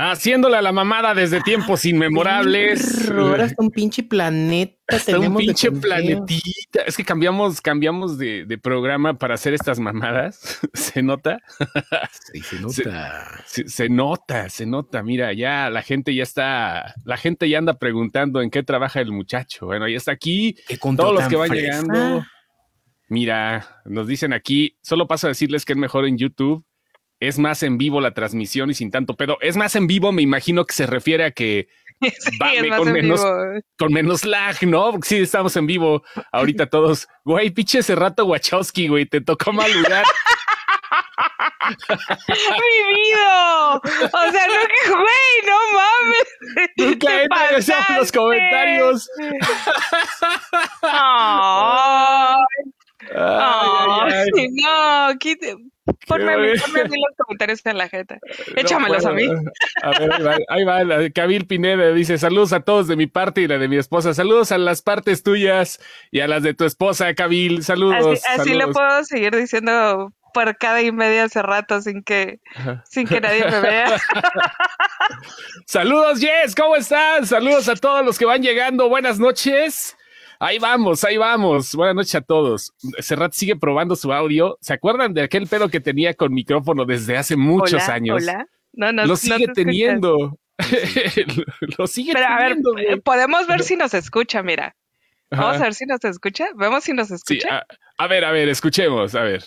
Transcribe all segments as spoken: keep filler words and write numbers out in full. Haciéndole a la mamada desde tiempos ah, inmemorables. Ahora hasta un pinche planeta. Hasta tenemos un pinche planetita. Es que cambiamos, cambiamos de, de programa para hacer estas mamadas. ¿Se nota? Sí, se nota. Se, se, se nota, se nota. Mira, ya la gente ya está, la gente ya anda preguntando en qué trabaja el muchacho. Bueno, ya está aquí. Todos los que van fresa. llegando. Mira, nos dicen aquí, solo paso a decirles que es mejor en YouTube. Es más en vivo la transmisión y sin tanto pedo. Es más en vivo, me imagino que se refiere a que sí, va, me, con, menos, con menos lag, ¿no? Porque sí, estamos en vivo ahorita todos. Güey, pinche Cerrato Wachowski, güey, te tocó mal lugar. ¡Mi vida! O sea, no que, güey, no mames. Nunca entras en los comentarios. Oh. Ay, oh, ay, ay. Sí, no, quítate. Ponme a mí los comentarios en la jeta. Échamelos no, bueno, a mí. A ver, ahí va, ahí va la Kabil Pineda dice, saludos a todos de mi parte y la de mi esposa. Saludos a las partes tuyas y a las de tu esposa, Kabil. Saludos. Así, así saludos. Lo puedo seguir diciendo por cada y media hace rato sin que, sin que nadie me vea. Saludos, Jess. ¿Cómo están? Saludos a todos los que van llegando. Buenas noches. Ahí vamos, ahí vamos. Buenas noches a todos. Cerrato sigue probando su audio. ¿Se acuerdan de aquel pedo que tenía con micrófono desde hace muchos hola, años? Hola. No, no, lo sigue no te teniendo. lo, lo sigue Pero, teniendo. Pero a ver, güey. Podemos ver si nos escucha, mira. Ajá. Vamos a ver si nos escucha. Vemos si nos escucha. Sí, a, a ver, a ver, escuchemos, a ver.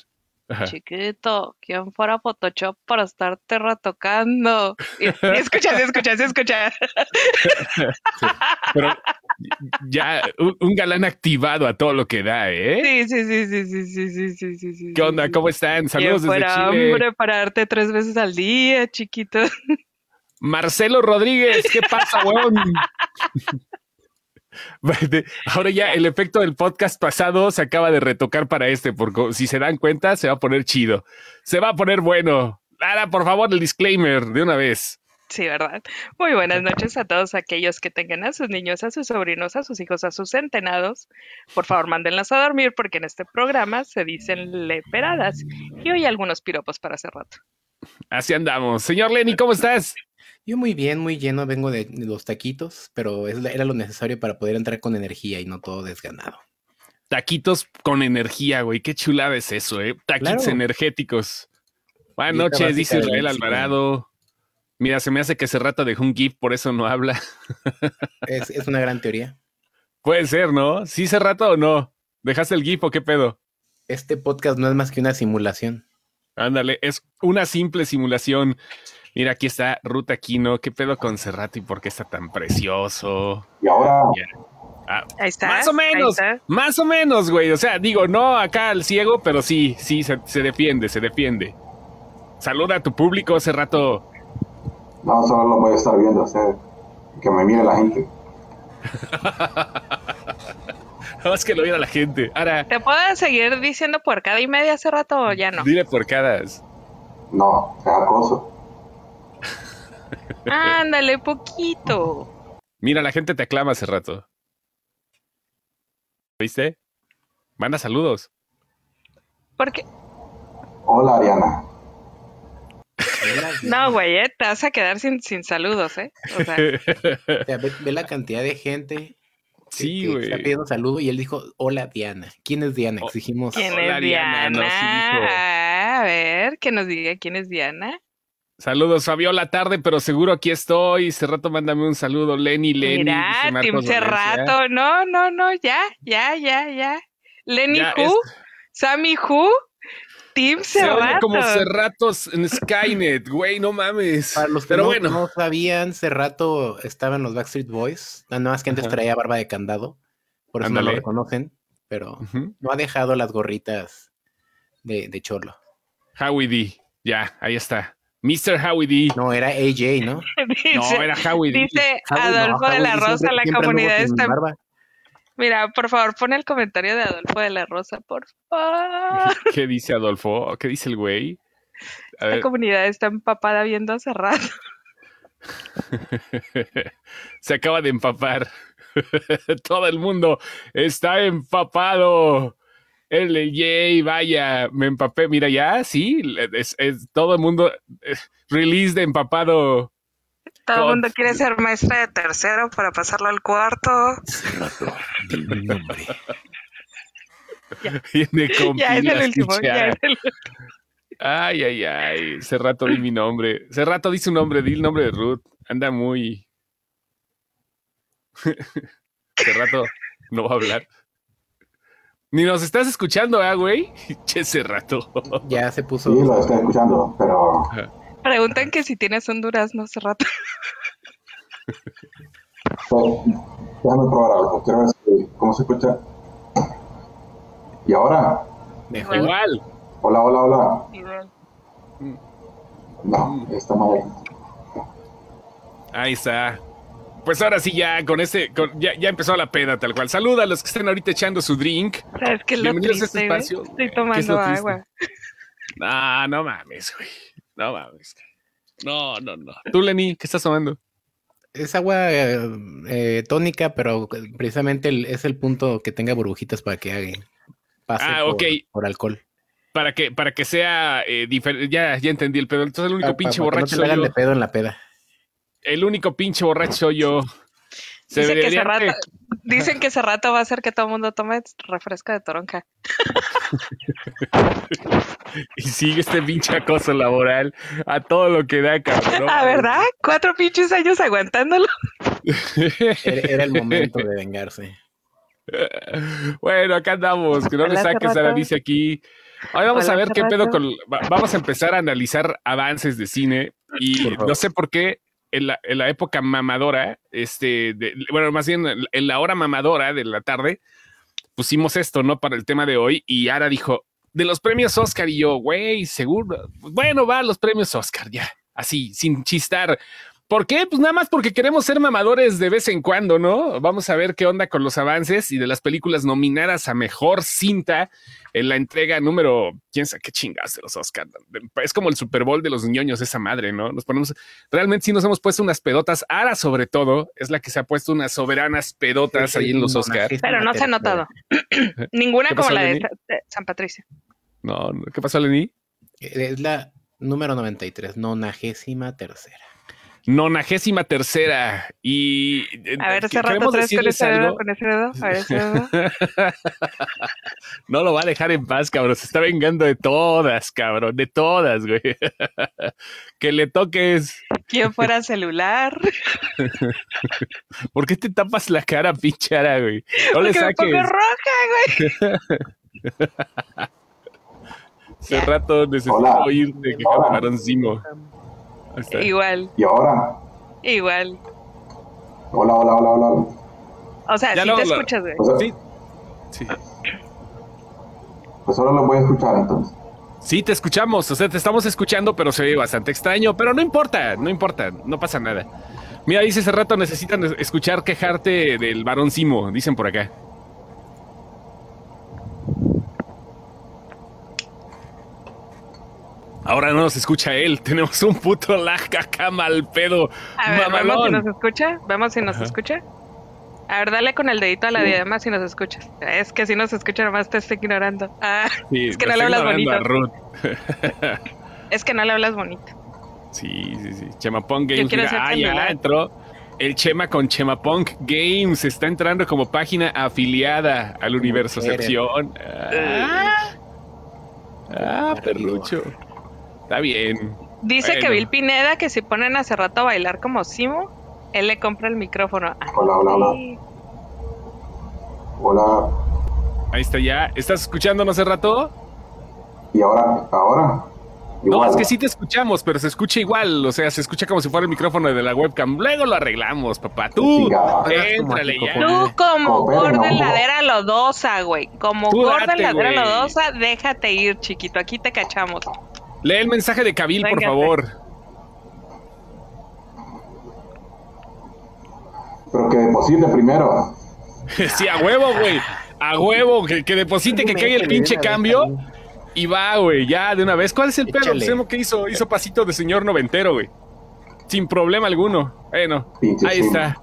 Ajá. Chiquito, ¿quién fuera Photoshop para estarte retocando? Y, y escucha, se escucha, se escucha. Sí, pero ya un, un galán activado a todo lo que da, ¿eh? Sí, sí, sí, sí, sí, sí, sí, sí, sí, sí. ¿Qué onda? ¿Cómo están? Saludos desde Chile. Hombre, para darte tres veces al día, chiquito. Marcelo Rodríguez, ¿qué pasa, huevón? Ahora ya el efecto del podcast pasado se acaba de retocar para este, porque si se dan cuenta se va a poner chido, se va a poner bueno. Lara, por favor, el disclaimer de una vez. Sí, ¿verdad? Muy buenas noches a todos aquellos que tengan a sus niños, a sus sobrinos, a sus hijos, a sus centenados. Por favor, mándenlos a dormir porque en este programa se dicen leperadas y hoy algunos piropos para hace rato. Así andamos. Señor Lenny, ¿cómo estás? Yo muy bien, muy lleno, vengo de los taquitos, pero era lo necesario para poder entrar con energía y no todo desganado. Taquitos con energía, güey, qué chulada es eso, ¿eh? Taquitos claro. energéticos. Buenas Dieta noches, dice Israel Alvarado. Mira, se me hace que Cerrato dejó un gif, por eso no habla. Es, es una gran teoría. Puede ser, ¿no? ¿Sí, Cerrato o no? ¿Dejaste el gif o qué pedo? Este podcast no es más que una simulación. Ándale, es una simple simulación. Mira, aquí está Ruta Kino. ¿Qué pedo con Cerrato y por qué está tan precioso? Y ahora... Ah, ahí está. Más o menos, más o menos, güey. O sea, digo, no acá al ciego, pero sí, sí, se, se defiende, se defiende. Saluda a tu público, Cerrato. No, solo lo voy a estar viendo, o sea, que me mire la gente. No, es que lo viera la gente. Ahora, ¿te puedo seguir diciendo por cada y media hace rato o ya no? Dile por cada. No, es acoso. Ándale, poquito. Mira, la gente te aclama hace rato. ¿Viste? Manda saludos. ¿Por qué? Hola, Ariana. No, güey, ¿eh? Te vas a quedar sin, sin saludos, ¿eh? O sea, o sea ve, ve la cantidad de gente. Sí, güey. Está pidiendo saludo y él dijo, hola, Diana. ¿Quién es Diana? Exigimos. ¿Quién hola, es Diana? Diana. No, sí, a ver, que nos diga quién es Diana. Saludos, Fabiola, tarde, pero seguro aquí estoy. Cerrato, mándame un saludo. Lenny, Lenny. Mirá, Tim Cerrato. No, no, no, ya, ya, ya, ya. Lenny ya, Who, es... Sammy Who, Tim Cerrato. Se oye como Cerratos en Skynet, güey, no mames. Para los que pero no, bueno. no sabían, Cerrato estaba en los Backstreet Boys. Nada más que antes Ajá. traía barba de candado. Por eso Ándale. no lo reconocen, pero uh-huh. no ha dejado las gorritas de, de cholo. Howie D, ya, ahí está. mister Howie D. No, era A J, ¿no? dice, no, era Howie D. Dice Howie, Adolfo no, de la Rosa, siempre, la comunidad está... Mira, por favor, pon el comentario de Adolfo de la Rosa, por favor. ¿Qué dice Adolfo? ¿Qué dice el güey? A Esta ver. comunidad está empapada viendo a Cerrato. Se acaba de empapar. Todo el mundo está empapado. L J, vaya, me empapé, mira ya, sí, es, es todo el mundo, es, release de empapado. Todo el mundo quiere ser maestra de tercero para pasarlo al cuarto. Cerrato, di mi nombre. Ya. Viene con ya es el último, ya es el último. Ay, ay, ay. Cerrato, di mi nombre. Cerrato, di su nombre, di el nombre de Ruth. Anda muy... Cerrato no va a hablar. Ni nos estás escuchando, ¿eh, güey? Che, Cerrato. Ya se puso... Sí, lo estoy escuchando, pero... Ajá. Preguntan que si tienes un durazno, Cerrato. Pues, déjame probar algo. Quiero ver cómo se escucha. ¿Y ahora? Mejor. Igual. Hola, hola, hola. Igual. No, está mal. Ahí está. Pues ahora sí ya, con este, con, ya, ya empezó la peda tal cual. Saluda a los que estén ahorita echando su drink. ¿Sabes qué es lo triste, a este espacio? Estoy tomando agua. No, no mames, güey. No mames. No, no, no. Tú, Lenny, ¿qué estás tomando? Es agua eh, eh, tónica, pero precisamente el, es el punto que tenga burbujitas para que haga pase ah, okay. por, por alcohol. Para que, para que sea eh, diferente. Ya, ya entendí el pedo. Entonces el único pa, pinche pa, borracho. No te lo hagan de pedo en la peda. El único pinche borracho soy yo. Se dicen, que Cerrato, que... dicen que Cerrato va a hacer que todo el mundo tome refresco de toronja. Y sigue este pinche acoso laboral a todo lo que da, cabrón. Ah, ¿verdad? Cuatro pinches años aguantándolo. Era el momento de vengarse. Bueno, acá andamos. Que no le saques a la dice aquí. Hoy vamos Hola, a ver Cerrato. Qué pedo con... Vamos a empezar a analizar avances de cine. Y no sé por qué... En la, en la época mamadora, este, de, bueno, más bien en la hora mamadora de la tarde, pusimos esto, ¿no? Para el tema de hoy, y Ara dijo, de los premios Oscar, y yo, güey, seguro, bueno, va a los premios Oscar, ya, así, sin chistar. ¿Por qué? Pues nada más porque queremos ser mamadores de vez en cuando, ¿no? Vamos a ver qué onda con los avances y de las películas nominadas a mejor cinta en la entrega número, quién sabe qué chingas de los Oscar. Es como el Super Bowl de los ñoños, esa madre, ¿no? Nos ponemos, realmente sí nos hemos puesto unas pedotas. Ara, sobre todo, es la que se ha puesto unas soberanas pedotas sí, ahí sí, en los Oscar. Pero no se ha notado. Ninguna como la de San Patricio. No, ¿qué pasó, Lenny? Es la número noventa y tres, nonagésima tercera. Nonagésima tercera. Y a ver, Cerrato, tres con ese dedo, con ese dedo, a ver, ese dedo. No lo va a dejar en paz, cabrón. Se está vengando de todas, cabrón, de todas, güey. Que le toques. ¿Quién fuera celular? ¿Por qué te tapas la cara, pinchara, güey? No porque le saques. Me pongo roja, güey. Cerrato, necesito Hola. Oírte que cabrón Simo. Igual. ¿Y ahora? Igual. Hola, hola, hola, hola. O sea, si sí te escuchas, güey. O sea, sí. Sí. Pues ahora lo voy a escuchar, entonces. Sí, te escuchamos. O sea, te estamos escuchando, pero se ve bastante extraño. Pero no importa, no importa, no pasa nada. Mira, dice hace rato, necesitan escuchar quejarte del varón Simo, dicen por acá. Ahora no nos escucha él. Tenemos un puto lag acá mal pedo. A ver, mamalón. Vamos si nos escucha. Vamos si nos Ajá. escucha. A ver, dale con el dedito a la sí. diadema si nos escuchas. Es que si nos escucha, nomás te estoy ignorando. Ah, sí, es que no le hablas bonito. Es que no le hablas bonito. Sí, sí, sí. Chema Punk Games. Mira, ah, ya entró. El Chema con Chema Punk Games está entrando como página afiliada al universo sección. Ah, ah perrucho. Está bien. Dice bueno. que Bill Pineda que si ponen a Cerrato a bailar como Simo, él le compra el micrófono. Ay. Hola, hola, hola. Hola. Ahí está ya. ¿Estás escuchándonos, Cerrato? ¿Y ahora? ¿Ahora? Igual, no, es que sí te escuchamos, pero se escucha igual. O sea, se escucha como si fuera el micrófono de la webcam. Luego lo arreglamos, papá. Tú, éntrale ya. Tú como gorda heladera lodosa, güey. Como gorda heladera lodosa, déjate ir, chiquito. Aquí te cachamos. Lee el mensaje de Kabil, Véngate. Por favor. Pero que deposite primero. Sí, a huevo, güey. A huevo, que, que deposite, que caiga el pinche cambio. Vez, y va, güey, ya, de una vez. ¿Cuál es el pedo? Semo que hizo, hizo pasito de señor noventero, güey. Sin problema alguno. Bueno, pinche ahí sí. está.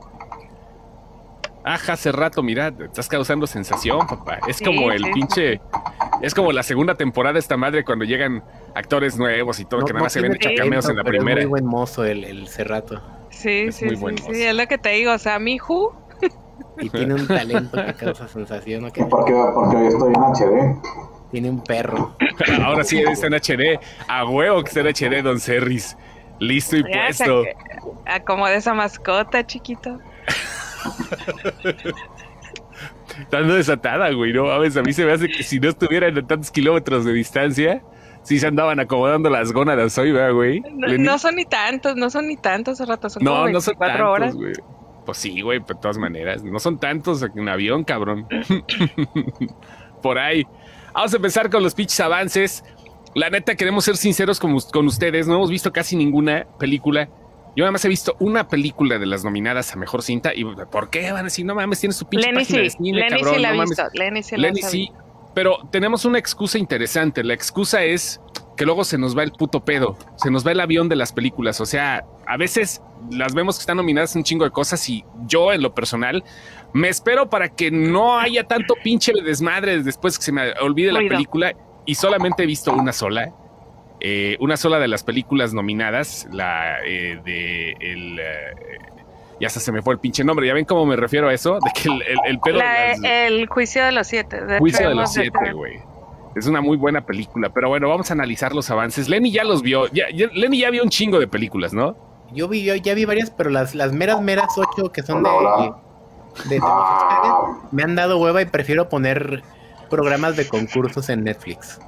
Ajá, Cerrato, mira, estás causando sensación, papá. Es sí, como el sí. pinche... Es como la segunda temporada de esta madre cuando llegan actores nuevos y todo, no, que nada más se ven hecho cameos en la primera. Es muy buen mozo el, el Cerrato. Sí, es sí, muy bueno. Sí, sí, es lo que te digo, o sea, mi Hugh. Y tiene un talento que causa sensación. ¿No? Porque, porque hoy estoy en H D. Tiene un perro. Ahora sí está en H D. A huevo que está en H D, don Cerris. Listo y ya, puesto. Acomoda esa mascota, chiquito. Estando desatada, güey, no mames. A mí se me hace que si no estuvieran a tantos kilómetros de distancia, sí se andaban acomodando las gónadas hoy, ¿verdad, güey? No, no son ni tantos, no son ni tantos, rato, son no, como no son tantos, horas. Güey. Pues sí, güey, de todas maneras. No son tantos en avión, cabrón. Por ahí. Vamos a empezar con los pinches avances. La neta, queremos ser sinceros con, con ustedes. No hemos visto casi ninguna película. Yo además he visto una película de las nominadas a mejor cinta. ¿Y por qué van a decir? No mames, tienes tu pinche Lenny página sí. de cine, Lenny cabrón. Sí la no visto. Mames. Lenny sí la Lenny sí. Pero tenemos una excusa interesante. La excusa es que luego se nos va el puto pedo. Se nos va el avión de las películas. O sea, a veces las vemos que están nominadas un chingo de cosas y yo, en lo personal, me espero para que no haya tanto pinche desmadre después que se me olvide Ruido. La película. Y solamente he visto una sola. Eh, una sola de las películas nominadas, la eh, de el... Eh, ya hasta se me fue el pinche nombre, ¿ya ven cómo me refiero a eso? De que el, el, el pedo... La, de las, el Juicio de los Siete. De Juicio de los Siete, güey. Es una muy buena película, pero bueno, vamos a analizar los avances. Lenny ya los vio, ya, ya, Lenny ya vio un chingo de películas, ¿no? Yo vi, yo ya vi varias, pero las, las meras, meras ocho que son de... de, de me han dado hueva y prefiero poner programas de concursos en Netflix.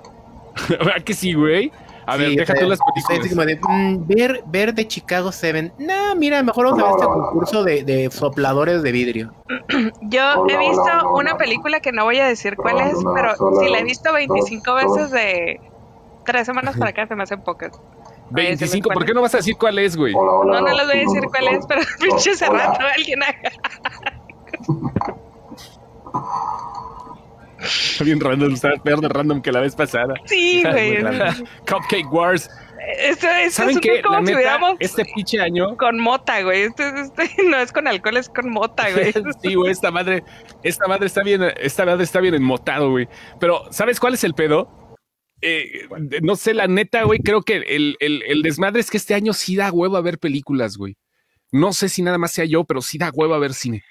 ¿Verdad que sí, güey? A sí, ver, déjate o sea, las películas. Como de, mm, ver, ver de Chicago Seven. No, mira, mejor vamos a ver este concurso de, de sopladores de vidrio. Yo he visto una película que no voy a decir cuál es, pero sí la he visto veinticinco veces de tres semanas para acá, se me hacen pocas. veinticinco, ¿por qué no vas a decir cuál es, güey? No, no les voy a decir cuál es, pero pinche Cerrato, alguien haga. Está bien random, está peor de random que la vez pasada. Sí, güey. Cupcake Wars. Esto, esto ¿Saben es qué? La neta, este pinche año... Con mota, güey. Este, este, no es con alcohol, es con mota, güey. Sí, güey, esta madre, esta madre está bien, esta madre está bien enmotado, güey. Pero, ¿sabes cuál es el pedo? Eh, no sé, la neta, güey, creo que el, el, el desmadre es que este año sí da huevo a ver películas, güey. No sé si nada más sea yo, pero sí da huevo a ver cine.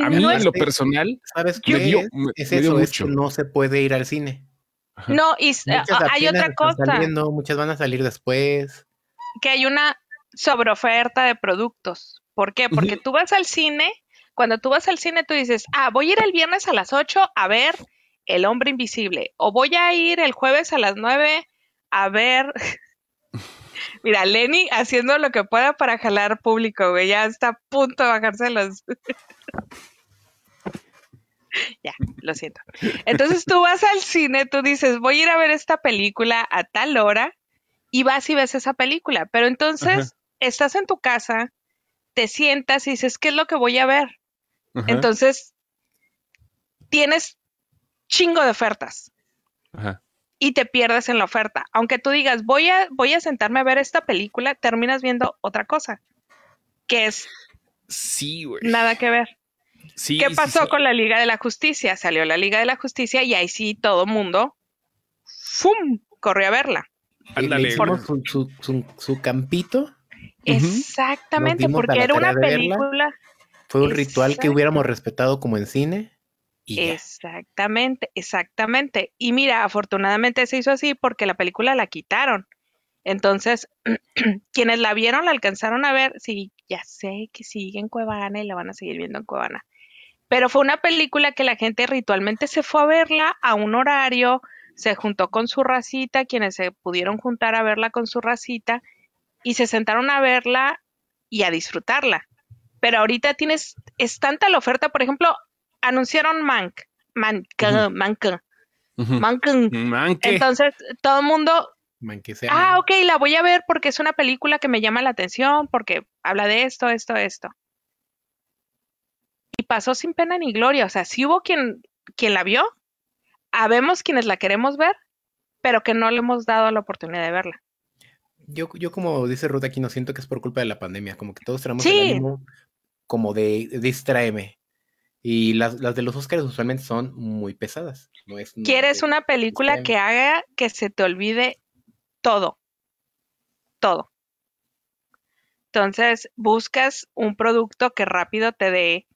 A mí, no, en lo personal, ¿sabes qué? Me dio, me, es eso, me dio mucho. No se puede ir al cine. No, y hay otra cosa. Saliendo, muchas van a salir después. Que hay una sobreoferta de productos. ¿Por qué? Porque uh-huh. tú vas al cine, cuando tú vas al cine tú dices, ah, voy a ir el viernes a las ocho a ver El Hombre Invisible, o voy a ir el jueves a las nueve a ver... Mira, Lenny haciendo lo que pueda para jalar público, güey. Ya está a punto de bajarse los... ya, lo siento. Entonces tú vas al cine, tú dices, voy a ir a ver esta película a tal hora, y vas y ves esa película. Pero entonces Ajá. estás en tu casa, te sientas y dices, ¿qué es lo que voy a ver? Ajá. Entonces tienes chingo de ofertas. Ajá. Y te pierdes en la oferta. Aunque tú digas, voy a, voy a sentarme a ver esta película, terminas viendo otra cosa. Que es sí, güey. Nada que ver. Sí, ¿Qué pasó sí, sí. con la Liga de la Justicia? Salió la Liga de la Justicia y ahí sí todo mundo ¡fum! Corrió a verla. Ándale. Por... Su, su, su, su campito. Exactamente, uh-huh. porque era una película. Fue un ritual que hubiéramos respetado como en cine. Exactamente, exactamente. Y mira, afortunadamente se hizo así porque la película la quitaron. Entonces, quienes la vieron, la alcanzaron a ver. Sí, ya sé que sigue en Cuevana y la van a seguir viendo en Cuevana. Pero fue una película que la gente ritualmente se fue a verla a un horario, se juntó con su racita, quienes se pudieron juntar a verla con su racita, y se sentaron a verla y a disfrutarla. Pero ahorita tienes, es tanta la oferta, por ejemplo... Anunciaron Mank, Mank, uh-huh. Mank, uh-huh. Mank. Manque. Entonces todo el mundo, Manque sea ah, man. ok, la voy a ver porque es una película que me llama la atención, porque habla de esto, esto, esto. Y pasó sin pena ni gloria, o sea, sí hubo quien, quien la vio, habemos quienes la queremos ver, pero que no le hemos dado la oportunidad de verla. Yo, yo como dice Ruth Aquino, siento que es por culpa de la pandemia, como que todos tenemos sí. el ánimo como de, de distráeme. Y las, las de los Óscares usualmente son muy pesadas. No es, no ¿Quieres una película extreme. que haga que se te olvide todo? Todo. Entonces, buscas un producto que rápido te dé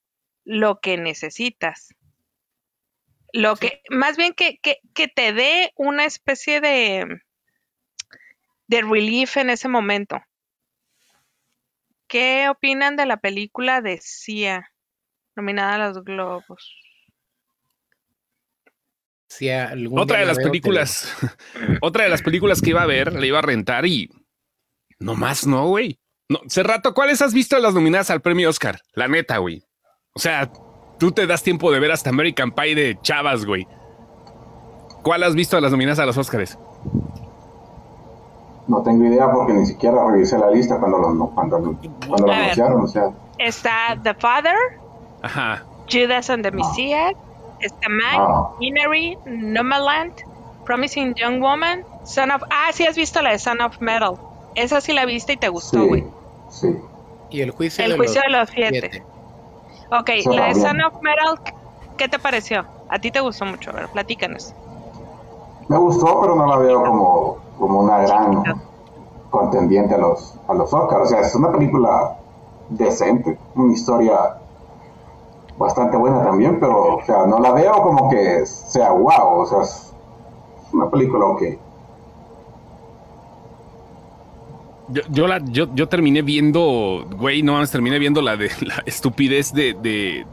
lo que necesitas. Lo que, más bien que, que, que te dé una especie de, de relief en ese momento. ¿Qué opinan de la película de Sia, nominada a los Globos? Si otra de las películas, te... otra de las películas que iba a ver, la iba a rentar y no más, no, güey. No, Cerrato, ¿cuáles has visto las nominadas al premio Oscar? La neta, güey. O sea, tú te das tiempo de ver hasta American Pie de Chavas, güey. ¿Cuál has visto las nominadas a los Oscars? No tengo idea porque ni siquiera revisé la lista cuando lo, cuando, cuando lo anunciaron. O sea, está The Father, ajá, Judas and the Messiah, ah, está Mank, ah, Inari, Nomadland, Promising Young Woman, Son of... Ah, sí has visto la de Son of Metal. Esa sí la viste y te gustó, güey. Sí, sí. Y el juicio, el de, juicio los de los siete. siete. Ok, eso la de bien. Son of Metal, ¿qué te pareció? A ti te gustó mucho, a ver, platícanos. Me gustó, pero no la veo como... como una gran contendiente a los a los Oscars. O sea, es una película decente, una historia bastante buena también, pero, o sea, no la veo como que sea wow. O sea, es una película ok. Yo, yo la yo, yo terminé viendo, güey, no más terminé viendo la de la estupidez de de,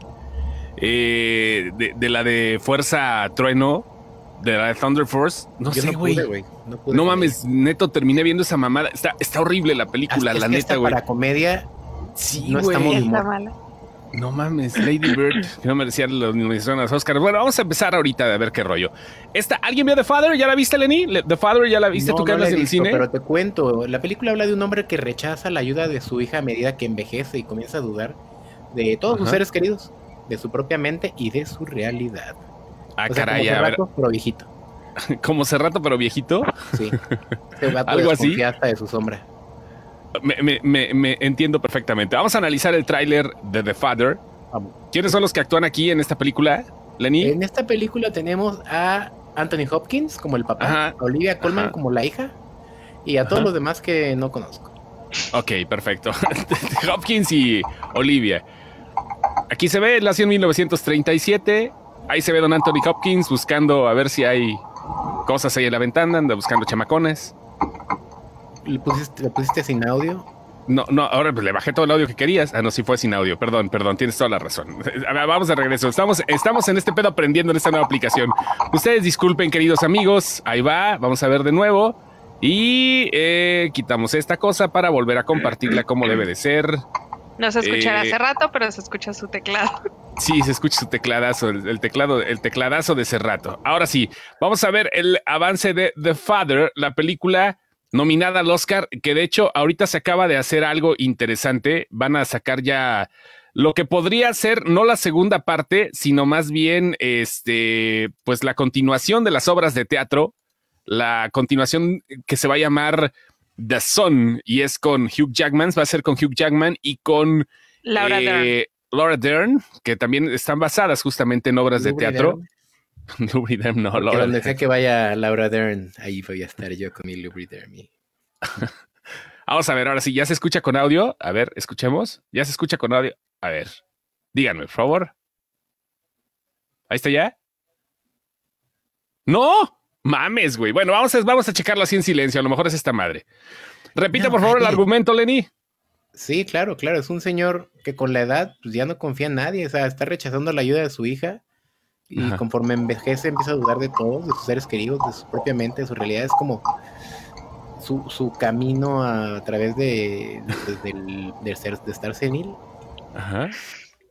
eh, de, de la de Fuerza Trueno, de la Thunder Force. No yo sé, güey. No, no, no mames, neto, terminé viendo esa mamada. Está, está horrible la película, hasta la neta, güey. Para comedia, sí, no está muy mala. No mames, Lady Bird, que no merecía los nominaciones a Oscar. Bueno, vamos a empezar ahorita a ver qué rollo. Esta, ¿alguien vio The Father? ¿Ya la viste, Lenny? ¿The Father ya la viste? No, ¿Tú que no hablas del cine? Pero te cuento, la película habla de un hombre que rechaza la ayuda de su hija a medida que envejece y comienza a dudar de todos, ajá, sus seres queridos, de su propia mente y de su realidad. Ah, o sea, caray, como Cerrato, a ver, pero viejito. ¿Como Cerrato, pero viejito? Sí. Algo así. Hasta de su sombra. Me, me, me, me entiendo perfectamente. Vamos a analizar el tráiler de The Father. Vamos. ¿Quiénes son los que actúan aquí en esta película, Lenny? En esta película tenemos a Anthony Hopkins como el papá, ajá, a Olivia Colman, ajá, como la hija, y a todos, ajá, los demás que no conozco. Ok, perfecto. Hopkins y Olivia. Aquí se ve, él nació en mil novecientos treinta y siete. Ahí se ve don Anthony Hopkins buscando a ver si hay cosas ahí en la ventana, anda buscando chamacones. ¿Le pusiste, ¿le pusiste sin audio? No, no, ahora pues le bajé todo el audio que querías. Ah, no, sí fue sin audio, perdón, perdón, tienes toda la razón. Vamos de regreso, estamos, estamos en este pedo aprendiendo en esta nueva aplicación. Ustedes disculpen, queridos amigos, ahí va, vamos a ver de nuevo. Y eh, quitamos esta cosa para volver a compartirla como debe de ser. No se escuchará eh, hace rato, pero se escucha su teclado. Sí, se escucha su tecladazo, el, el teclado, el tecladazo de Cerrato. Ahora sí, vamos a ver el avance de The Father, la película nominada al Oscar, que de hecho ahorita se acaba de hacer algo interesante. Van a sacar ya lo que podría ser no la segunda parte, sino más bien este, pues la continuación de las obras de teatro, la continuación que se va a llamar The Son, y es con Hugh Jackman, va a ser con Hugh Jackman y con Laura, eh, Dern. Laura Dern, que también están basadas justamente en obras Lubri de teatro. Lubri Dern, no, Laura donde Dern. Sea que vaya Laura Dern, ahí voy a estar yo con mi Lubri Dern. Vamos a ver, ahora sí, ¿ya se escucha con audio? A ver, escuchemos. ¿Ya se escucha con audio? A ver, díganme, por favor. ¿Ahí está ya? ¡No! Mames, güey. Bueno, vamos a, vamos a checarlo así en silencio. A lo mejor es esta madre. Repita, no, por favor, nadie. El argumento, Lenny. Sí, claro, claro. Es un señor que con la edad pues, ya no confía en nadie. O sea, está rechazando la ayuda de su hija. Y ajá, conforme envejece empieza a dudar de todos, de sus seres queridos, de su propia mente, de su realidad. Es como su, su camino a, a través de, de, de, de, ser, de estar senil. Ajá.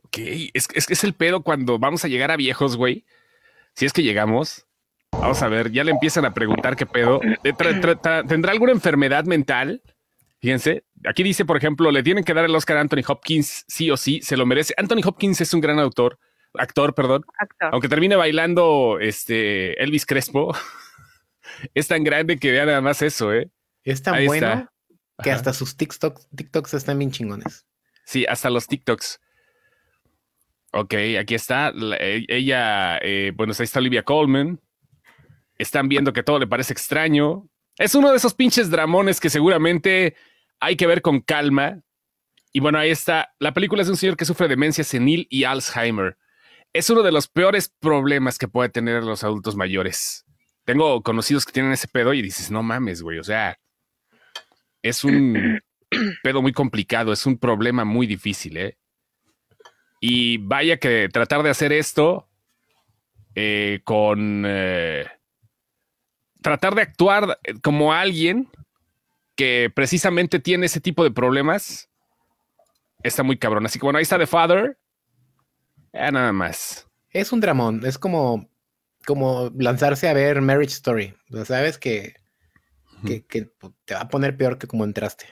Ok. Es que es, es el pedo cuando vamos a llegar a viejos, güey. Si es que llegamos... Vamos a ver, ya le empiezan a preguntar qué pedo. ¿Tendrá alguna enfermedad mental? Fíjense, aquí dice, por ejemplo, le tienen que dar el Oscar a Anthony Hopkins, sí o sí, se lo merece. Anthony Hopkins es un gran autor, actor, perdón. Actor. Aunque termine bailando este Elvis Crespo, es tan grande que vean nada más eso, ¿eh? Es tan ahí bueno está, que ajá, hasta sus TikToks, TikToks están bien chingones. Sí, hasta los TikToks. Ok, aquí está. La, ella, eh, bueno, ahí está Olivia Colman. Están viendo que todo le parece extraño. Es uno de esos pinches dramones que seguramente hay que ver con calma Y bueno, ahí está. La película es de un señor que sufre demencia senil y Alzheimer. Es uno de los peores problemas que puede tener los adultos mayores. Tengo conocidos que tienen ese pedo y dices, no mames, güey. O sea, es un pedo muy complicado. Es un problema muy difícil, ¿eh? Y vaya que tratar de hacer esto eh, con... Eh, tratar de actuar como alguien que precisamente tiene ese tipo de problemas está muy cabrón. Así que bueno, ahí está The Father. Eh, nada más. Es un dramón. Es como, como lanzarse a ver Marriage Story. O sea, sabes que, que, que te va a poner peor que como entraste.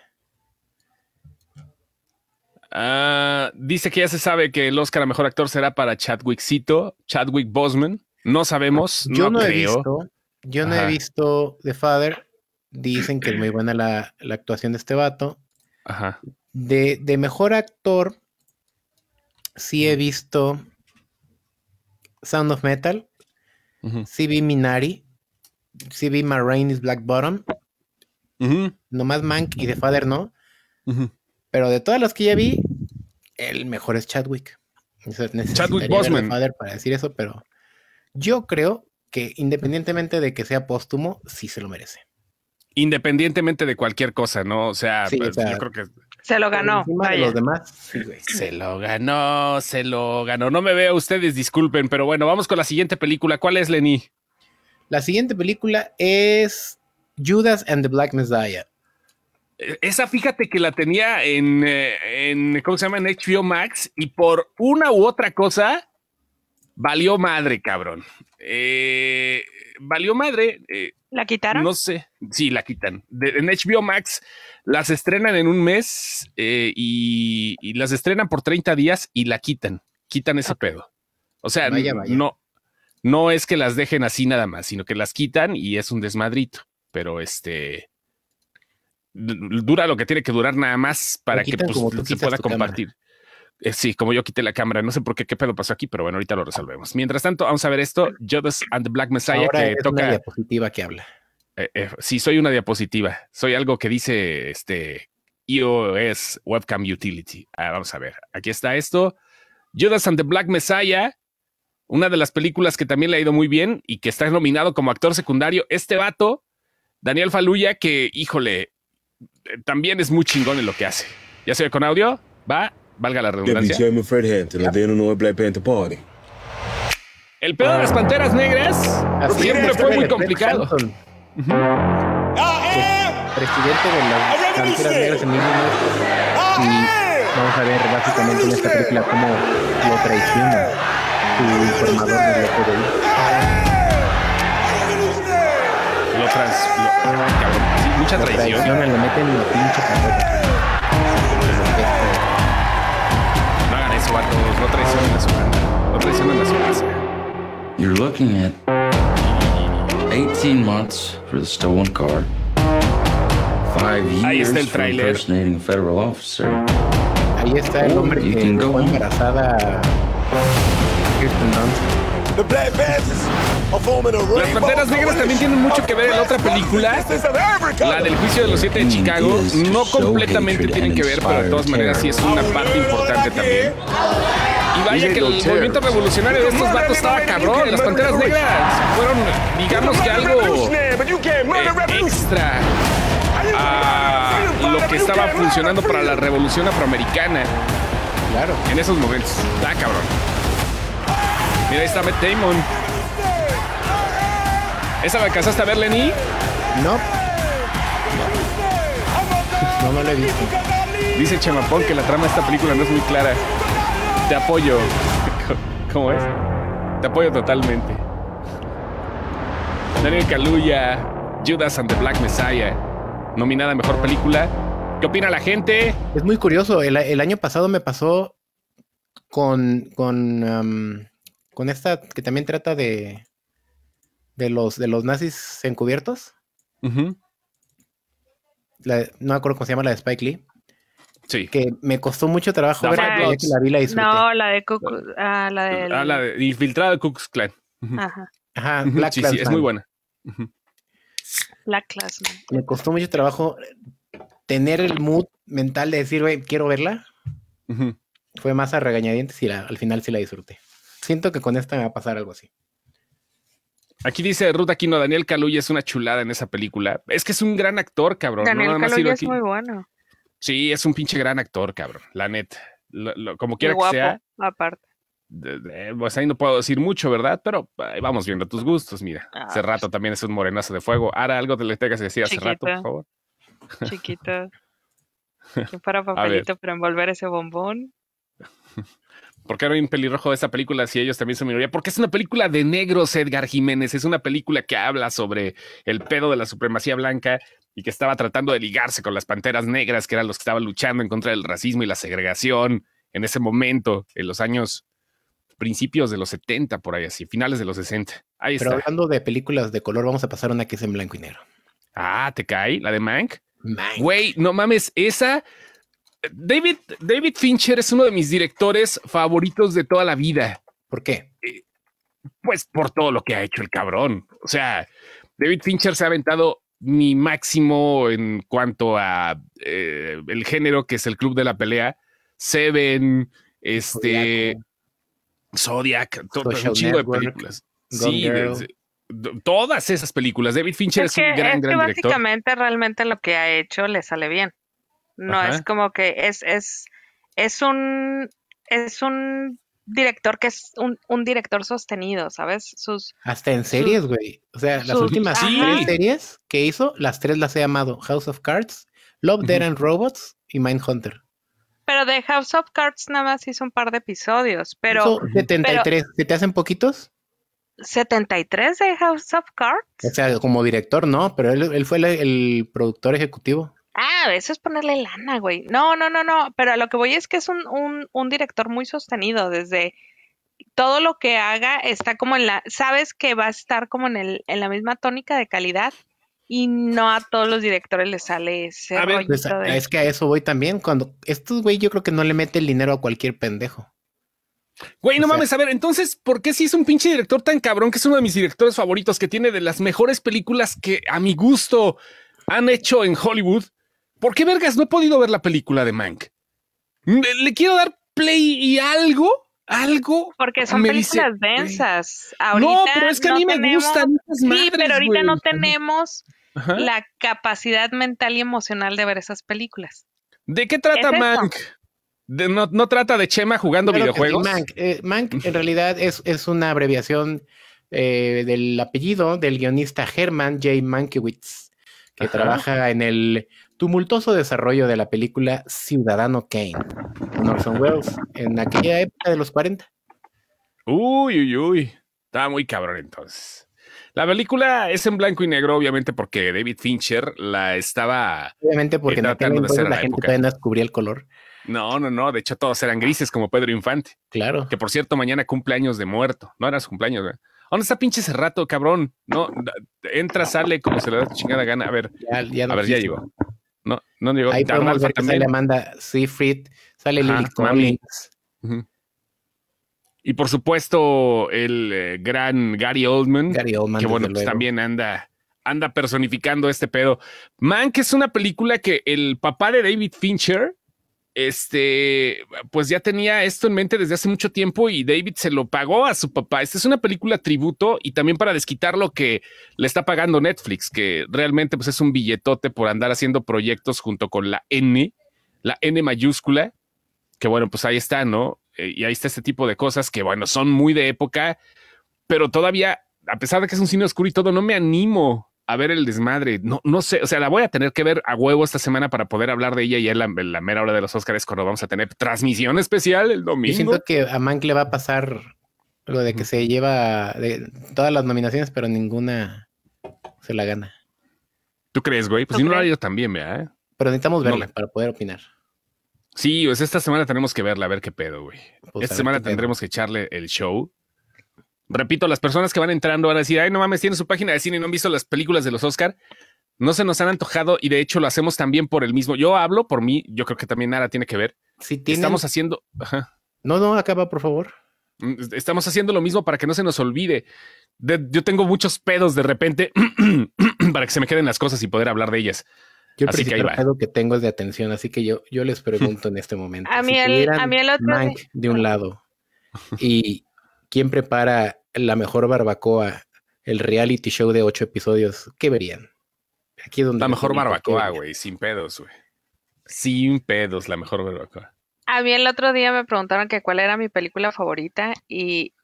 Uh, dice que ya se sabe que el Oscar a Mejor Actor será para Chadwickcito, Chadwick Boseman. No sabemos. No, yo no, no he creo. visto. Yo no Ajá. he visto The Father. Dicen que es muy buena la, la actuación de este vato. Ajá. De, de mejor actor, sí he visto Sound of Metal, uh-huh. sí vi Minari, sí vi My Rain is Black Bottom, uh-huh. nomás Mank y The Father no, uh-huh. pero de todas las que ya vi, el mejor es Chadwick. Necesitaría Chadwick Boseman. The Father para decir eso, pero yo creo que independientemente de que sea póstumo, sí se lo merece. Independientemente de cualquier cosa, ¿no? O sea, sí, pues, o sea yo creo que... Se lo ganó. Vaya. De los demás, sí, güey. Se lo ganó, se lo ganó. No me veo, ustedes disculpen, pero bueno, vamos con la siguiente película. ¿Cuál es, Lenny? La siguiente película es Judas and the Black Messiah. Esa, fíjate que la tenía en, en ¿cómo se llama? En H B O Max y por una u otra cosa valió madre, cabrón. Eh, valió madre. Eh, ¿La quitaron? No sé. Sí, la quitan. De, en H B O Max las estrenan en un mes eh, y, y las estrenan por treinta días y la quitan. Quitan ese okay. pedo. O sea, vaya, vaya. No, no es que las dejen así nada más, sino que las quitan y es un desmadrito. Pero este... dura lo que tiene que durar nada más para que pues, se pueda compartir. Cámara. Sí, como yo quité la cámara, no sé por qué, qué pedo pasó aquí, pero bueno, ahorita lo resolvemos. Mientras tanto, vamos a ver esto, Judas and the Black Messiah. Ahora que es toca... una diapositiva que habla. Eh, eh, sí, soy una diapositiva. Soy algo que dice este iOS Webcam Utility. Ah, vamos a ver, aquí está esto. Judas and the Black Messiah, una de las películas que también le ha ido muy bien y que está nominado como actor secundario. Este vato, Daniel Kaluuya, que, híjole, también es muy chingón en lo que hace. ¿Ya se ve con audio? Va... Valga la redundancia. El pedo de las Panteras Negras así siempre fue muy complicado. Uh-huh. Presidente de las Panteras Negras en mil novecientos noventa. Y vamos a ver básicamente en esta película cómo lo traiciona su informador de la P D I. Lo trans... Lo, cabrón, sí, mucha traición. Lo traicionan, le meten en la pinche carrera. No traicionan a su banda. No traicionan a su casa. You're looking at eighteen months for the stolen car, five years for impersonating a federal officer. Ahí está el hombre que fue embarazada a Kirsten Dunst. The Black Panthers are forming a rainbow. Las Panteras Negras también tienen mucho que ver en otra película, la del Juicio de los Siete de Chicago. No completamente tienen que ver, pero de todas maneras sí es una parte importante también. Y vaya que el movimiento revolucionario de estos vatos estaba cabrón. Las Panteras Negras fueron, digamos que algo eh, extra a lo que estaba funcionando para la revolución afroamericana. Claro. En esos momentos. Está cabrón. Mira, ahí está Matt Damon. ¿Esa la alcanzaste a ver, Lenny? No. No, no, no la he visto. Dice Chema Punk que la trama de esta película no es muy clara. Te apoyo. ¿Cómo es? Te apoyo totalmente. Daniel Kaluuya, Judas and the Black Messiah, nominada a Mejor Película. ¿Qué opina la gente? Es muy curioso. El, el año pasado me pasó con... con um... con esta que también trata de de los de los nazis encubiertos. Uh-huh. La, no me acuerdo cómo se llama, la de Spike Lee. Sí. Que me costó mucho trabajo no, ver la, que la vi, la disfruté. No, la de Ku Klux, ah, la de ah, la de Infiltrada de Ku Klux Klan. Uh-huh. Ajá. Ajá, Black sí, Clansman. Sí, es muy buena. Uh-huh. Black Clansman. Me costó mucho trabajo tener el mood mental de decir, güey, quiero verla. Uh-huh. Fue más a regañadientes y la, al final sí la disfruté. Siento que con esta me va a pasar algo así. Aquí dice Ruta Kino, Daniel Kaluuya es una chulada en esa película. Es que es un gran actor, cabrón. Daniel ¿no? Kaluuya es muy bueno. Sí, es un pinche gran actor, cabrón. La neta. Lo, lo, como quiera guapo, que sea. Aparte. De, de, pues ahí no puedo decir mucho, ¿verdad? Pero ahí vamos viendo tus gustos, mira. Ah, Cerrato pues... también es un morenazo de fuego. Ahora algo te le tengas que decir a Cerrato, por favor. Chiquito. ¿Quién fuera papelito para envolver ese bombón? ¿Por qué no hay un pelirrojo de esa película si ellos también son minoría? Porque es una película de negros, Edgar Jiménez. Es una película que habla sobre el pedo de la supremacía blanca y que estaba tratando de ligarse con las panteras negras, que eran los que estaban luchando en contra del racismo y la segregación en ese momento, en los años... principios de los setenta, por ahí así, finales de los sesenta. Ahí Pero está. Hablando de películas de color, vamos a pasar una que es en blanco y negro. Ah, ¿te cae? ¿La de Mank? Mank. Güey, no mames, esa... David, David Fincher es uno de mis directores favoritos de toda la vida. ¿Por qué? Eh, pues por todo lo que ha hecho el cabrón. O sea, David Fincher se ha aventado mi máximo en cuanto a eh, el género, que es el club de la pelea. Seven, este... Oye, Zodiac, todo, un chingo de películas. Sí, de, de, de, todas esas películas. David Fincher es, es que, un gran, es que gran director. Básicamente, realmente lo que ha hecho le sale bien. No Ajá. es como que es, es, es un es un director que es un, un director sostenido, ¿sabes? Sus hasta en series, güey. O sea, las sus, últimas sí. tres series que hizo, las tres las he amado: House of Cards, Love, uh-huh. Death and Robots y Mindhunter. Pero de House of Cards nada más hizo un par de episodios, pero... Eso, setenta y tres, pero, ¿se te hacen poquitos? ¿setenta y tres de House of Cards? O sea, como director, no, pero él, él fue el, el productor ejecutivo. Ah, eso es ponerle lana, güey. No, no, no, no, pero a lo que voy es que es un, un, un director muy sostenido, desde todo lo que haga está como en la... Sabes que va a estar como en, el, en la misma tónica de calidad. Y no a todos los directores les sale ese a ver, pues, de... Es que a eso voy también. Cuando estos güey, yo creo que no le mete el dinero a cualquier pendejo. Güey, no o sea, mames, a ver, entonces, ¿por qué si es un pinche director tan cabrón que es uno de mis directores favoritos, que tiene de las mejores películas que a mi gusto han hecho en Hollywood? ¿Por qué vergas no he podido ver la película de Mank? Le, le quiero dar play y algo... Algo. Porque son películas dice, densas. Ahorita no, pero es que no a mí tenemos, me gustan esas madres, sí, pero ahorita güey. No tenemos Ajá. la capacidad mental y emocional de ver esas pelculas. ¿De qué trata ¿Es Mank? De, no, no trata de Chema jugando claro videojuegos. Sí, Mank, eh, Mank en realidad es, es una abreviación eh, del apellido del guionista Herman J. Mankiewicz, que Ajá. trabaja en el tumultuoso desarrollo de la película Ciudadano Kane con Orson Welles en aquella época de los cuarenta. Uy, uy, uy. Estaba muy cabrón entonces. La película es en blanco y negro, obviamente, porque David Fincher la estaba... Obviamente porque en la, tratando de hacer la, la gente todavía no descubría el color. No, no, no. De hecho, todos eran grises como Pedro Infante. Claro. Que, por cierto, mañana cumpleaños de muerto. No era su cumpleaños, ¿verdad? ¿Dónde está pinche Cerrato, cabrón? No, entra, sale, como se le da tu chingada gana. A ver, ya, ya no a ver, ya llegó. No, no digo. Ahí podemos ver que sale Amanda Seyfried, sale Lily Collins. Uh-huh. Y por supuesto el eh, gran Gary Oldman, Gary Oldman que bueno, pues luego. También anda, anda personificando este pedo. Mank es una película que el papá de David Fincher, este, pues ya tenía esto en mente desde hace mucho tiempo y David se lo pagó a su papá. Esta es una película tributo y también para desquitar lo que le está pagando Netflix, que realmente pues, es un billetote por andar haciendo proyectos junto con la N, la N mayúscula, que bueno, pues ahí está, ¿no? Y ahí está este tipo de cosas que, bueno, son muy de época, pero todavía, a pesar de que es un cine oscuro y todo, no me animo a ver el desmadre. No, no sé, o sea, la voy a tener que ver a huevo esta semana para poder hablar de ella y es la, la mera hora de los Óscares cuando vamos a tener transmisión especial el domingo. Yo siento que a Mank le va a pasar lo de que se lleva de todas las nominaciones, pero ninguna se la gana. ¿Tú crees, güey? Pues si no la yo también, ¿verdad? Pero necesitamos verla no. para poder opinar. Sí, pues esta semana tenemos que verla, a ver qué pedo, güey. Pues esta semana tendremos pedo. que echarle el show. Repito, las personas que van entrando van a decir, ay, no mames, tienen su página de cine y no han visto las películas de los Oscar. No se nos han antojado y de hecho lo hacemos también por el mismo. Yo hablo por mí, yo creo que también nada tiene que ver. Si tienen... Estamos haciendo... Ajá. No, no, acaba, por favor. Estamos haciendo lo mismo para que no se nos olvide. De... Yo tengo muchos pedos de repente para que se me queden las cosas y poder hablar de ellas. Yo el principal pedo que tengo es de atención, así que yo, yo les pregunto en este momento. A mí, si el, a mí el otro... Mank de un lado y quién prepara la mejor barbacoa, el reality show de ocho episodios, ¿qué verían? Aquí es donde la mejor barbacoa, güey, sin pedos, güey. Sin pedos, la mejor barbacoa. A mí el otro día me preguntaron que cuál era mi película favorita y,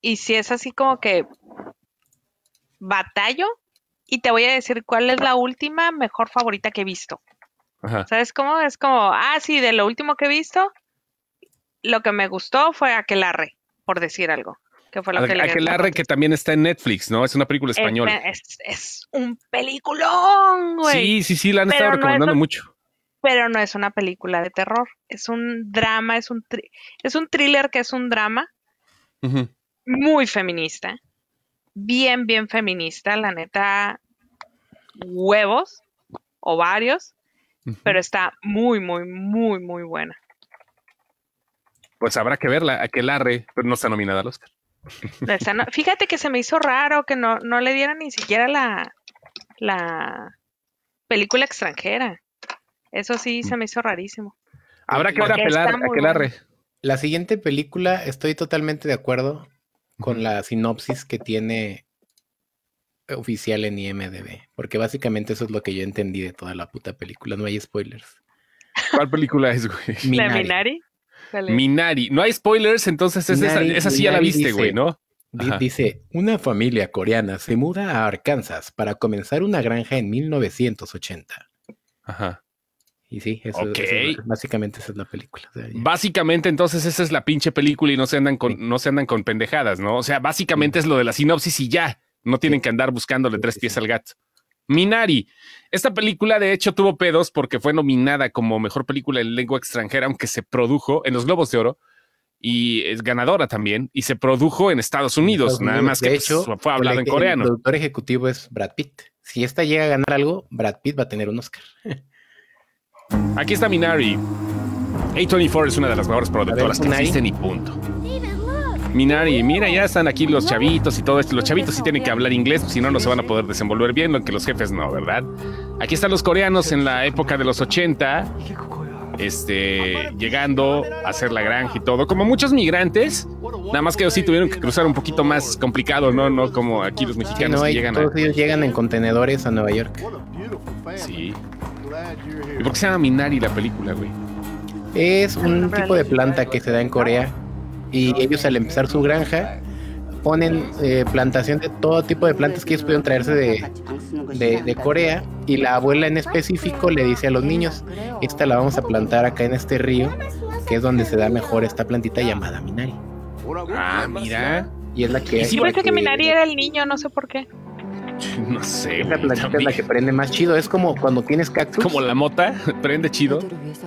y si es así como que batallo, y te voy a decir cuál es la última mejor favorita que he visto. Ajá. ¿Sabes cómo? Es como, ah, sí, de lo último que he visto, lo que me gustó fue Aquelarre, por decir algo. Que fue lo que Aquelarre, que también está en Netflix, ¿no? Es una película española. Es, es un peliculón, güey. Sí, sí, sí, la han estado recomendando mucho. Pero no es una película de terror. Es un drama, es un, tri- es un thriller que es un drama. Uh-huh. Muy feminista. Bien, bien feminista, la neta, huevos, ovarios, uh-huh. Pero está muy, muy, muy, muy buena. Pues habrá que verla, Aquelarre, pero no está nominada al Oscar. No está no- Fíjate que se me hizo raro que no, no le dieran ni siquiera la, la película extranjera. Eso sí se me hizo rarísimo. Habrá que ver apelar, Aquelarre. Bueno. La siguiente película, estoy totalmente de acuerdo con la sinopsis que tiene oficial en I M D B, porque básicamente eso es lo que yo entendí de toda la puta película, no hay spoilers. ¿Cuál película es, güey? Minari. ¿La Minari? Dale. Minari, no hay spoilers, entonces Minari, esa, esa sí Minari ya la viste, dice, güey, ¿no? Ajá. Dice, una familia coreana se muda a Arkansas para comenzar una granja en mil novecientos ochenta. Ajá. Y sí, eso, okay. Eso, básicamente esa es la película. O sea, básicamente entonces esa es la pinche película y no se andan con, sí. no se andan con pendejadas, ¿no? O sea, básicamente sí. Es lo de la sinopsis y ya. No tienen que andar buscándole tres pies al gato. Minari. Esta película de hecho tuvo pedos porque fue nominada como mejor película en lengua extranjera, aunque se produjo en los Globos de Oro y es ganadora también y se produjo en Estados Unidos, Estados Unidos. Nada más que pues, hecho, fue hablado en coreano. El productor ejecutivo es Brad Pitt. Si esta llega a ganar algo, Brad Pitt va a tener un Oscar. Aquí está Minari. A veinticuatro es una de las mejores productoras ver, que existen y punto. Minari, mira, ya están aquí los chavitos y todo esto. Los chavitos sí tienen que hablar inglés, si no, no se van a poder desenvolver bien, lo que los jefes no, ¿verdad? Aquí están los coreanos en la época de los ochenta, este, llegando a hacer la granja y todo. Como muchos migrantes, nada más que ellos sí tuvieron que cruzar un poquito más complicado, ¿no? No como aquí los mexicanos no, que llegan todos a... ellos llegan en contenedores a Nueva York. Sí. ¿Y por qué se llama Minari la película, güey? Es un tipo de planta que se da en Corea y ellos al empezar su granja ponen eh, plantación de todo tipo de plantas que ellos pudieron traerse de, de, de Corea y la abuela en específico le dice a los niños, esta la vamos a plantar acá en este río que es donde se da mejor esta plantita llamada Minari. Ah, mira. Y es la que... Y sí, parece que, que Minari era el niño, no sé por qué. No sé. Esa plantita es la que prende más chido. Es como cuando tienes cactus. Como la mota, prende chido.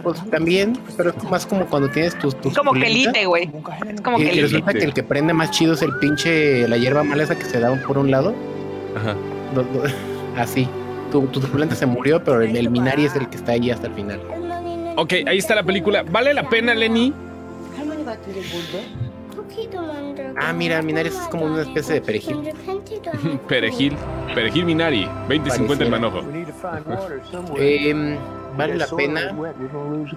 Pues también, pero es más como cuando tienes tus. tus como quelite, güey. Es como quelite. Y resulta que el que prende más chido es el pinche. La hierba mala esa que se da por un lado. Ajá. Así. Tu, tu suculenta se murió, pero el, el Minari es el que está ahí hasta el final. Ok, ahí está la película. ¿Vale la pena, Lenny? Ah, mira, Minari es como una especie de perejil. Perejil, perejil Minari, veinte cincuenta el manojo. eh, ¿Vale la pena? Um,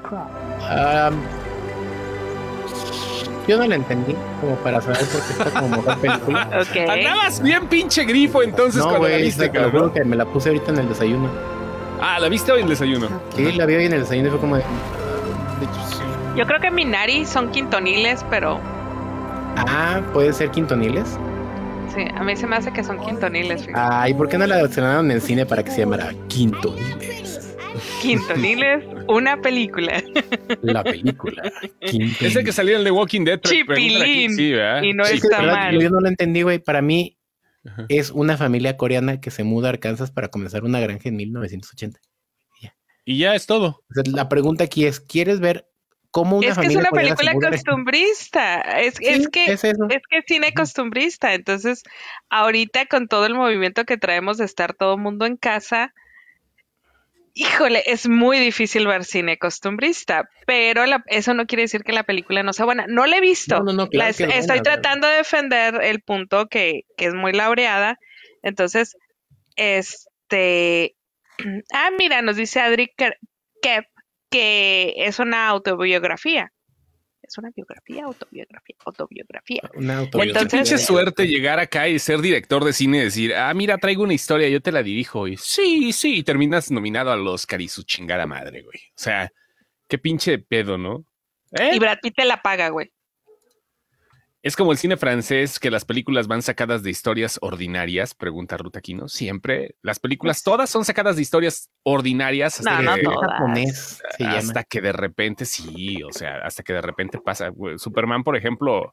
yo no la entendí, como para saber por qué está como mejor película. Okay. Andabas bien pinche grifo entonces no, cuando wey, la viste, cabrón. Me la puse ahorita en el desayuno. Ah, ¿la viste hoy en el desayuno? Sí, la vi hoy en el desayuno y fue como de... de hecho, sí. Yo creo que Minari son quintoniles, pero... Ah, ¿puede ser quintoniles? Sí, a mí se me hace que son quintoniles. Fíjate. Ah, ¿y por qué no la estrenaron en cine para que se llamara Quintoniles? Quintoniles, una película. La película. Quintoniles. Es el que salió en The Walking Dead. Chipilín. Sí, y no Chipilín. Está mal. Yo no lo entendí, güey. Para mí ajá. Es una familia coreana que se muda a Arkansas para comenzar una granja en mil novecientos ochenta. Ya. Y ya es todo. La pregunta aquí es, ¿quieres ver como una es que es una película costumbrista, es, sí, es, que, es, es que es cine costumbrista, entonces ahorita con todo el movimiento que traemos de estar todo el mundo en casa, híjole, es muy difícil ver cine costumbrista, pero la, eso no quiere decir que la película no sea buena, no la he visto, no, no, no, claro la, que es estoy buena, tratando pero... de defender el punto que, que es muy laureada, entonces este... Ah, mira, nos dice Adri Kep que es una autobiografía. Es una biografía, autobiografía, autobiografía. Una autobiografía. Entonces, pinche suerte llegar acá y ser director de cine y decir, ah, mira, traigo una historia, yo te la dirijo. Y sí, sí, y terminas nominado al Oscar y su chingada madre, güey. O sea, qué pinche pedo, ¿no? ¿Eh? Y Brad Pitt te la paga, güey. Es como el cine francés, que las películas van sacadas de historias ordinarias, pregunta Ruta Kino. Siempre las películas todas son sacadas de historias ordinarias hasta, no, que, no japonés, hasta que de repente sí, o sea, hasta que de repente pasa. Superman, por ejemplo,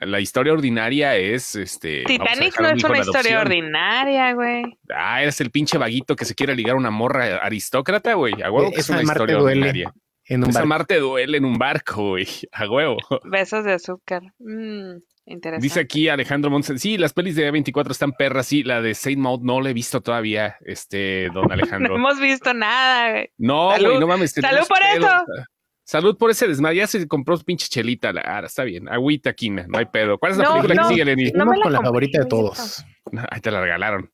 la historia ordinaria es este. Titanic no es una historia ordinaria, güey. Ah, eres el pinche vaguito que se quiere ligar a una morra aristócrata, güey. A huevo que es una historia ordinaria. En un pues amar te duele en un barco, güey, a huevo. Besos de azúcar. Mm, interesante. Dice aquí Alejandro Montes, sí, las pelis de A veinticuatro están perras, sí, la de Saint Maud no la he visto todavía, este, don Alejandro. No hemos visto nada, güey. No, salud. Güey, no mames. Salud por pelos. Eso. Salud por ese desmadre. Ya se compró su pinche chelita. Ah, está bien. Agüita, Quina, no hay pedo. ¿Cuál es la no, película no, que sigue, Lenny? No, con la favorita de todos. No, ahí te la regalaron.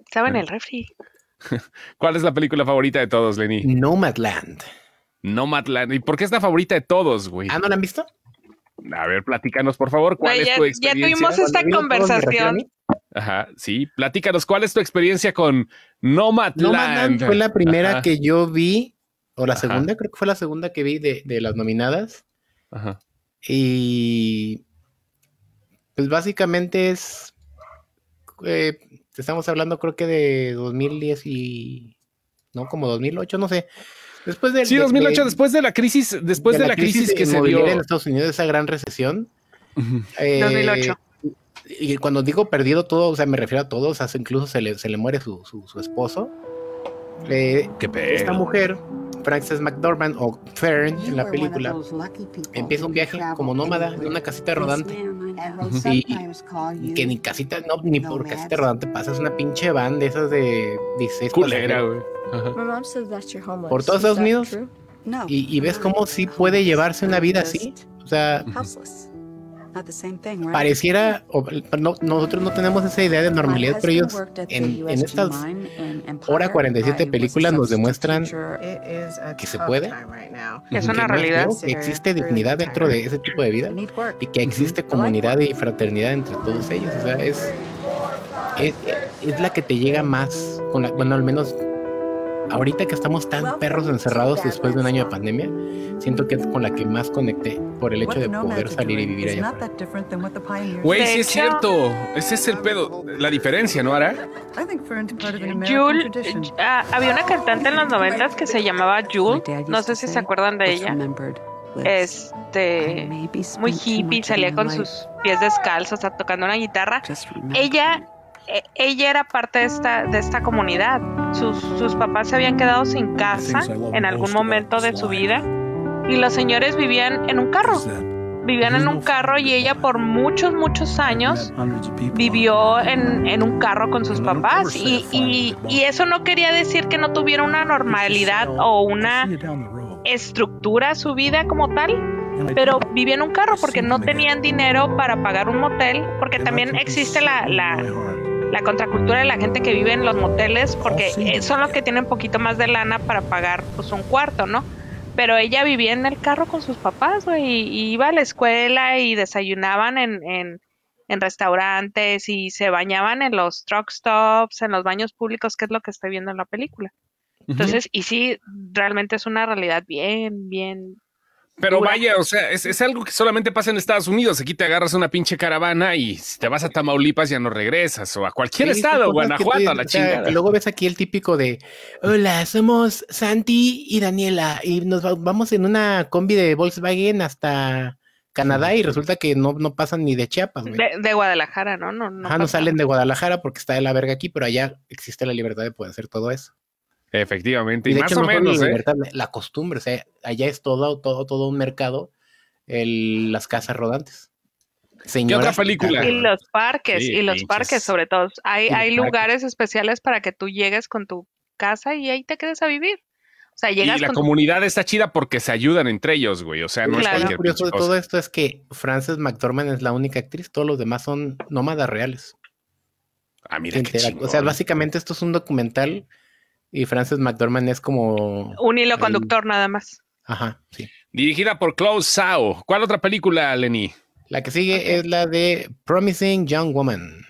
Estaba en el refri. ¿Cuál es la película favorita de todos, Lenny? Nomadland. Nomadland. ¿Y por qué es la favorita de todos, güey? ¿Ah, no la han visto? A ver, platícanos, por favor, ¿cuál no, ya, es tu experiencia? Ya tuvimos esta conversación. Ajá, sí. Platícanos, ¿cuál es tu experiencia con Nomadland? Nomadland fue la primera Ajá. que yo vi, o la Ajá. segunda, creo que fue la segunda que vi de, de las nominadas. Ajá. Y pues básicamente es... Eh, estamos hablando creo que de dos mil diez y... No, como dos mil ocho, no sé. Después del, sí, dos mil ocho, de, después de la crisis, después de, de la crisis, crisis que se dio en Estados Unidos, esa gran recesión. Uh-huh. eh, dos mil ocho. Y cuando digo perdido todo, o sea, me refiero a todos, o sea, incluso se le, se le muere su, su, su esposo. Eh, Qué pedo. Esta mujer, Frances McDormand, o Fern, en la película, empieza un viaje como nómada en una casita rodante. Uh-huh. Y que ni casita, no, ni por casita rodante pasas una pinche van de esas de dieciséis. Culera, güey. Uh-huh. Por todos Estados Unidos. Y, y ves cómo sí puede llevarse una vida así. O sea, uh-huh. pareciera, o, no, nosotros no tenemos esa idea de normalidad, pero ellos en, en estas hora cuarenta y siete películas nos demuestran que se puede, que es una realidad, que existe dignidad dentro de ese tipo de vida y que existe comunidad y fraternidad entre todos ellos. O sea, es, es, es la que te llega más, con la, bueno, al menos ahorita que estamos tan perros encerrados después de un año de pandemia, siento que es con la que más conecté por el hecho de poder salir y vivir allá. Güey, sí es cierto. Ese es el pedo. La diferencia, ¿no, Ara? Jul, uh, había una cantante en los noventas que se llamaba Jul. No sé si se acuerdan de ella. Este, muy hippie, salía con sus pies descalzos, tocando una guitarra. Ella... Ella era parte de esta, de esta comunidad. Sus, sus papás se habían quedado sin casa en algún momento de su vida y los señores vivían en un carro. Vivían en un carro y ella por muchos, muchos años vivió en, en un carro con sus papás y, y, y eso no quería decir que no tuviera una normalidad o una estructura a su vida como tal, pero vivía en un carro porque no tenían dinero para pagar un motel, porque también existe la... la la contracultura de la gente que vive en los moteles, porque son los que tienen poquito más de lana para pagar pues un cuarto, ¿no? Pero ella vivía en el carro con sus papás, güey, y iba a la escuela y desayunaban en, en, en restaurantes y se bañaban en los truck stops, en los baños públicos, que es lo que estoy viendo en la película. Entonces, uh-huh. y sí, realmente es una realidad bien, bien... Pero vaya, o sea, es, es algo que solamente pasa en Estados Unidos. Aquí te agarras una pinche caravana y si te vas a Tamaulipas ya no regresas, o a cualquier sí, estado, Guanajuato, te, a la o sea, chingada. Luego ves aquí el típico de, hola, somos Santi y Daniela y nos vamos en una combi de Volkswagen hasta Canadá y resulta que no, no pasan ni de Chiapas. De, de Guadalajara, ¿no? no, no ah, no salen de Guadalajara porque está de la verga aquí, pero allá existe la libertad de poder hacer todo eso. Efectivamente, y, y de más hecho, o no menos la, libertad, ¿eh? la costumbre, o sea, allá es todo, todo, todo un mercado, el, las casas rodantes. Señoras, ¿qué otra película? Y los parques, sí, y los pinches. parques sobre todo. Hay, hay lugares especiales para que tú llegues con tu casa y ahí te quedes a vivir. O sea, llegas y la con comunidad tu... está chida porque se ayudan entre ellos, güey. O sea, no claro. es cualquier cosa. Lo curioso de todo esto es que Frances McDormand es la única actriz, todos los demás son nómadas reales. Ah, mira, qué chingón. O sea, básicamente esto es un documental Y Frances McDormand es como... un hilo conductor el... nada más. Ajá, sí. Dirigida por Chloé Zhao. ¿Cuál otra película, Lenny? La que sigue okay. es la de Promising Young Woman.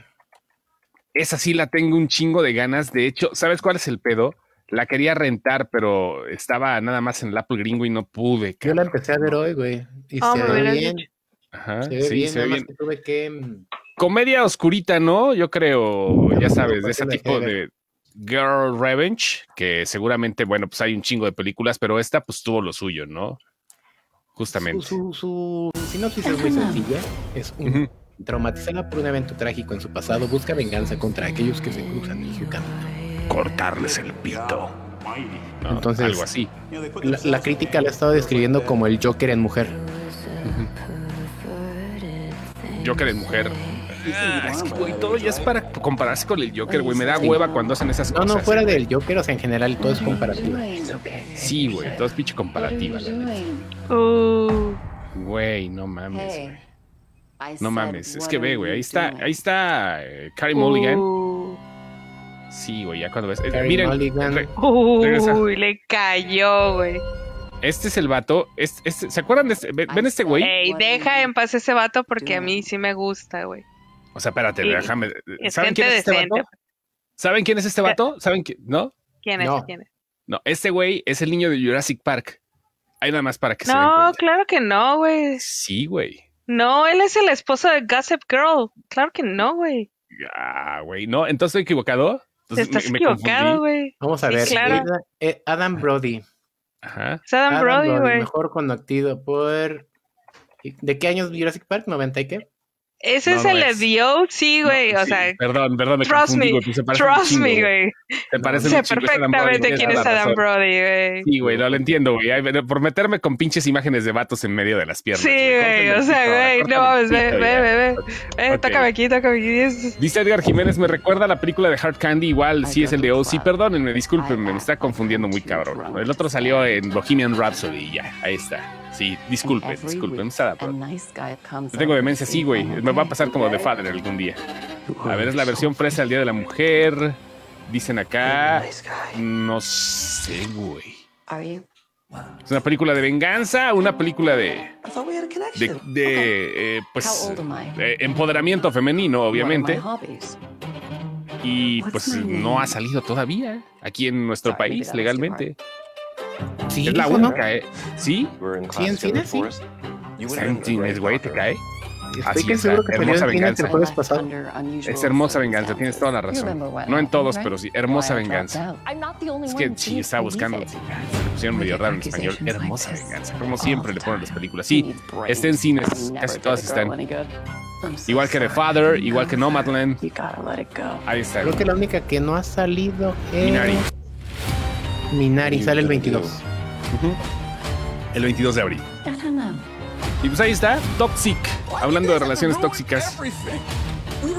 Esa sí la tengo un chingo de ganas. De hecho, ¿sabes cuál es el pedo? La quería rentar, pero estaba nada más en el Apple Gringo y no pude. Cabrón. Yo la empecé a ver hoy, güey. Y oh, se ve bien. Dicho. Ajá, se ve sí, bien. Se ve bien. Que tuve que... Comedia oscurita, ¿no? Yo creo, ya sabes, de ese tipo de... Girl Revenge, que seguramente, bueno, pues hay un chingo de películas, pero esta pues tuvo lo suyo, ¿no? Justamente. Su, su, su sinopsis es muy sencilla. Es un uh-huh. traumatizada por un evento trágico en su pasado, busca venganza contra aquellos que se cruzan en su camino. Cortarles el pito. No, entonces, algo así. La, la crítica la ha estado describiendo como el Joker en mujer. Uh-huh. Joker en mujer. Ah, es que, güey, todo ya es para compararse con el Joker, güey. Me da sí. hueva cuando hacen esas no, cosas. No, no, fuera del Joker, o sea, en general todo es comparativo. Sí, güey, todo es pinche comparativa. Güey, uh. no mames, güey. No mames, es que ve, güey, ahí está, ahí está Carey uh. Mulligan. Sí, güey, ya cuando ves. Eh, miren, re, uy, le cayó, güey. Este es el vato, este, este, ¿se acuerdan de este? ¿Ven este güey? Ey, deja en paz ese vato porque a mí sí me gusta, güey. O sea, espérate, sí. déjame. ¿Saben quién es este decente. vato? ¿Saben quién es este vato? ¿Saben quién? ¿No? ¿Quién es? No. ¿Quién es? No, este güey es el niño de Jurassic Park. Hay nada más para que no, se den cuenta. No, claro que no, güey. Sí, güey. No, él es el esposo de Gossip Girl. Claro que no, güey. Ah, güey, no, entonces estoy equivocado. Entonces, Te estás me, me equivocado, güey. Vamos a ver. Claro. Eh, Adam Brody. Ajá. Es Adam, Adam Brody, güey. Mejor conocido por... ¿De qué años Jurassic Park? ¿noventa y qué? Ese no, se no le es. dio, sí, güey, no, o sí. sea... Perdón, perdón, me trust confundí, güey. Trust me, güey. Te parece un chingo. Sé perfectamente quién es Adam Brody, güey. Sí, güey, no lo entiendo, güey. Por meterme con pinches imágenes de vatos en medio de las piernas. Sí, güey, o sea, güey, no mames, ve, ve, ve, ve. Tócame aquí, tócame aquí. Dice Edgar Jiménez, me recuerda la película de Hard Candy, igual, sí es el de O C. Perdónenme, discúlpenme, me está confundiendo muy cabrón. El otro salió en Bohemian Rhapsody y ya, ahí está. Sí, disculpen, disculpen, yo tengo demencia, sí, güey. Me va a pasar como de Father algún día. A ver, es la versión fresa del Día de la Mujer. Dicen acá. No sé, güey. Es una película de venganza, una película de... De, de eh, pues, eh, empoderamiento femenino, obviamente. Y, pues, no ha salido todavía aquí en nuestro país legalmente. Sí, es la única, ¿eh? ¿Sí? ¿Sí en cine, sí? Está en cines, güey, te cae. Estoy que seguro que salió en cine el jueves pasado. Es Hermosa Venganza, tienes toda la razón. No en todos, pero sí, Hermosa Venganza. Es que sí, estaba buscando, se pusieron medio raro en español. Hermosa Venganza, como siempre le ponen las películas. Sí, está en cines, casi todas están. Igual que The Father, igual que Nomadland. Ahí está. Creo que la única que no ha salido es... Minari. Minari, sale el veintidós. Uh-huh. El veintidós de abril. Y pues ahí está, Toxic, hablando de relaciones tóxicas.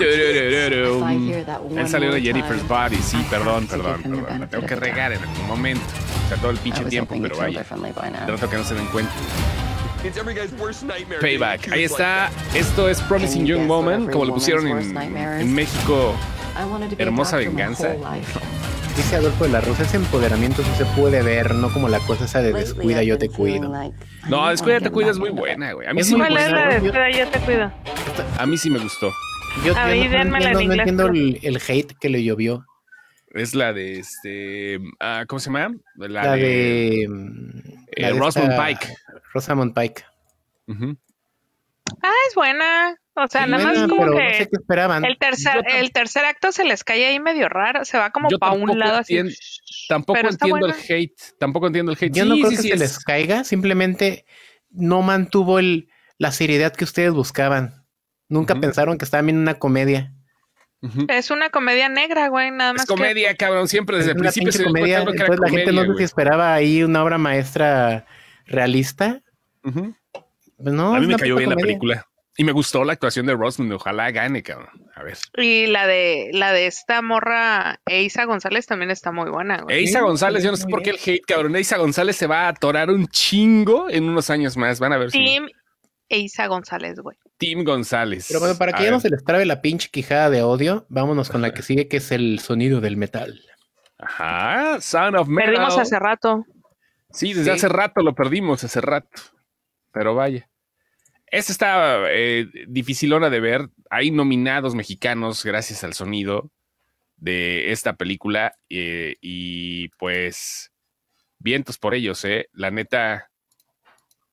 Él salió de Jennifer's Body, sí, perdón, perdón, perdón. La tengo que regar en algún momento. O sea, todo el pinche tiempo, pero vaya. Trato que no se den cuenta. Payback, ahí está. Esto es Promising Young Woman, como lo pusieron en, en México. Hermosa Venganza. Dice Adolfo de la Rosa, ese empoderamiento sí se puede ver, no como la cosa esa de descuida, yo te cuido. No, descuida, yo te cuido es muy buena, güey. A mí es sí me gustó. La descuida, yo te cuido. A mí sí me gustó. Yo, a mí, denme la de inglés. No entiendo el, el hate que le llovió. Es la de, este, uh, ¿cómo se llama? La, la de, de, eh, la de Rosamund Pike. Rosamund Pike. Uh-huh. Ah, es buena. O sea, sí, nada más como que no sé qué esperaban. El tercer, el tercer acto se les cae ahí medio raro, se va como para un lado entien, así. Tampoco pero entiendo el hate, tampoco entiendo el hate. Yo sí, no creo sí, que sí, se es. les caiga, simplemente no mantuvo el, la seriedad que ustedes buscaban. Nunca uh-huh. pensaron que estaban viendo una comedia. Uh-huh. Es una comedia negra, güey, nada más. Es comedia, que... cabrón, siempre desde el principio se comedia, entonces que era la comedia, gente no sé si esperaba ahí una obra maestra realista. Uh-huh. Pues no, a mí me cayó bien comedia. La película. Y me gustó la actuación de Rosamund, ojalá gane, cabrón. A ver. Y la de la de esta morra, Eiza González, también está muy buena, güey. Eiza González, yo no sé por qué el hate, cabrón. Eiza González se va a atorar un chingo en unos años más. Van a ver Team si... Eiza González, güey. Team González. Pero bueno, para que a ya ver. no se les trabe la pinche quijada de odio, vámonos con la que sigue, que es el sonido del metal. Ajá, Son of Metal. Perdimos hace rato. Sí, desde sí. hace rato lo perdimos, hace rato. Pero vaya. Esta está eh, dificilona de ver. Hay nominados mexicanos gracias al sonido de esta película. Eh, y pues, vientos por ellos, ¿eh? La neta,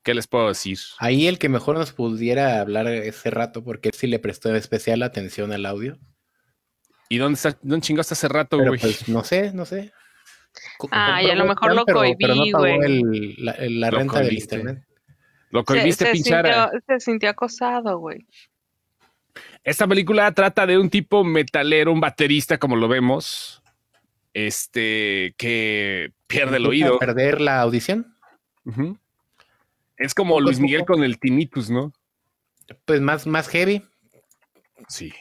¿qué les puedo decir? Ahí el que mejor nos pudiera hablar ese rato, porque él sí le prestó especial atención al audio. ¿Y dónde está, dónde chingó hasta hace rato, güey? Pues, no sé, no sé. Ah, y a lo mejor lo cohibí, güey. La, la renta del internet. Lo cohibiste, pinchara. Se sintió acosado, güey. Esta película trata de un tipo metalero, un baterista, como lo vemos, este, que pierde el oído. ¿Perder la audición? Uh-huh. Es como poco, Luis Miguel poco. Con el tinnitus, ¿no? Pues más, más heavy. Sí.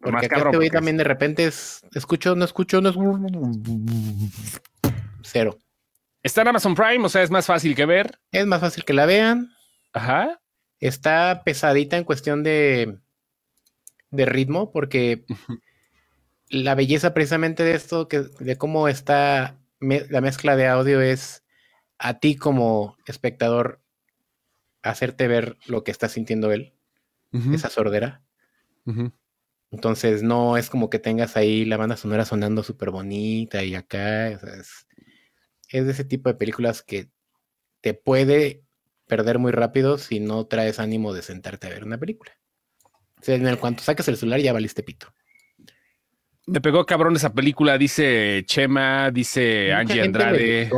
Porque acá te oí también de repente es, escucho, no escucho, no es cero. Está en Amazon Prime, o sea, es más fácil que ver. Es más fácil que la vean. Ajá. Está pesadita en cuestión de, de ritmo, porque la belleza precisamente de esto, que, de cómo está me, la mezcla de audio es a ti como espectador hacerte ver lo que está sintiendo él, uh-huh. esa sordera. Uh-huh. Entonces, no es como que tengas ahí la banda sonora sonando súper bonita y acá. O sea, es, es de ese tipo de películas que te puede perder muy rápido si no traes ánimo de sentarte a ver una película. O sea, en el cuanto saques el celular ya valiste pito. Me pegó cabrón esa película, dice Chema, dice Angie Andrade.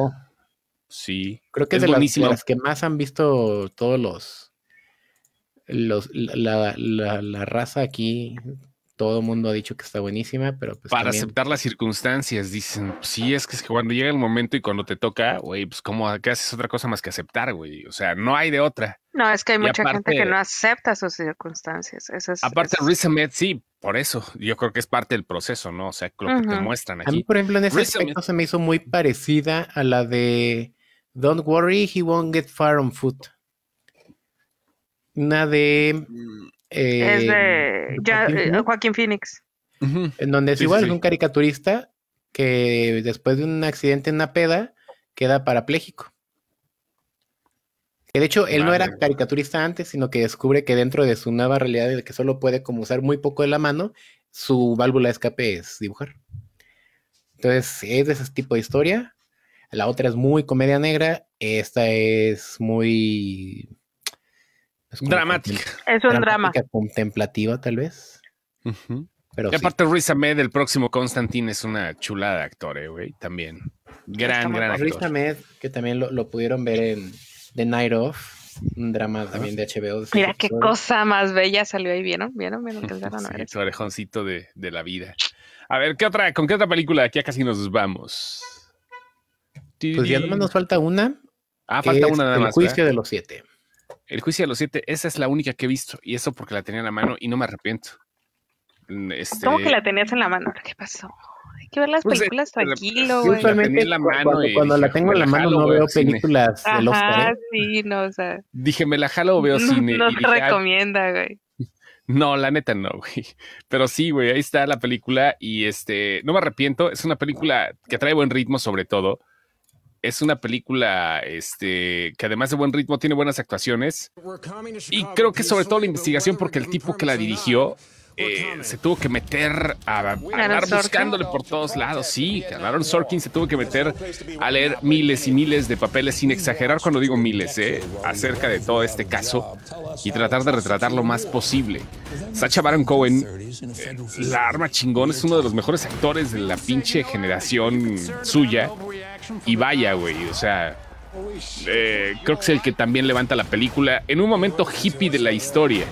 Sí. Creo que es, es de las, de las que más han visto todos los... los la, la, la raza aquí... Todo el mundo ha dicho que está buenísima, pero pues para también... aceptar las circunstancias, dicen. Sí, es que, es que cuando llega el momento y cuando te toca, güey, pues como que haces otra cosa más que aceptar, güey. O sea, no hay de otra. No, es que hay y mucha aparte, gente que no acepta sus circunstancias. Eso es, aparte, eso es... Riz Ahmed, sí, por eso. Yo creo que es parte del proceso, ¿no? O sea, lo uh-huh. que te muestran aquí. A mí, por ejemplo, en ese Riz aspecto Ahmed... se me hizo muy parecida a la de Don't Worry, He Won't Get Far on Foot. Una de... Mm. Eh, es de ya, Joaquín, ¿no? Joaquín Phoenix. Uh-huh. En donde es sí, igual, sí. es un caricaturista que después de un accidente en una peda queda parapléjico. Que de hecho, él vale. no era caricaturista antes, sino que descubre que dentro de su nueva realidad, de que solo puede como usar muy poco de la mano, su válvula de escape es dibujar. Entonces, es de ese tipo de historia. La otra es muy comedia negra. Esta es muy... Es dramática. Es un drama. Contemplativa, tal vez. Uh-huh. Pero y aparte, sí. Riz Ahmed, el próximo Constantine, es una chulada de actor, eh, güey. También. Gran, gran actor. Riz Ahmed, que también lo, lo pudieron ver en The Night Of. Un drama uh-huh. también de H B O. De Mira qué cosa más bella salió ahí. ¿Vieron? ¿Vieron? ¿Vieron? ¿Vieron? ¿Vieron? Sí, su orejoncito de, de la vida. A ver, ¿qué otra, ¿con qué otra película? Aquí ya casi nos vamos. Pues ya nomás nos falta una. Ah, falta una nada más. El juicio de los siete. El juicio de los siete, esa es la única que he visto, y eso porque la tenía en la mano y no me arrepiento. Este... ¿Cómo que la tenías en la mano? ¿Qué pasó? Hay que ver las películas pues, tranquilo, güey. Usualmente cuando, cuando la tengo en la mano no veo películas del Oscar. Ah, sí, no, o sea. Dije, me la jalo o veo cine. No te recomienda, güey. No, la neta no, güey. Pero sí, güey, ahí está la película y este, no me arrepiento, es una película que trae buen ritmo sobre todo. Es una película este, que además de buen ritmo tiene buenas actuaciones y creo que sobre todo la investigación porque el tipo que la dirigió eh, se tuvo que meter a, a andar buscándole por todos lados. Sí, Aaron Sorkin se tuvo que meter a leer miles y miles de papeles sin exagerar cuando digo miles eh, acerca de todo este caso y tratar de retratar lo más posible. Sacha Baron Cohen, eh, la arma chingón, es uno de los mejores actores de la pinche generación suya. Y vaya, güey, o sea, eh, creo que es el que también levanta la película en un momento hippie de la historia.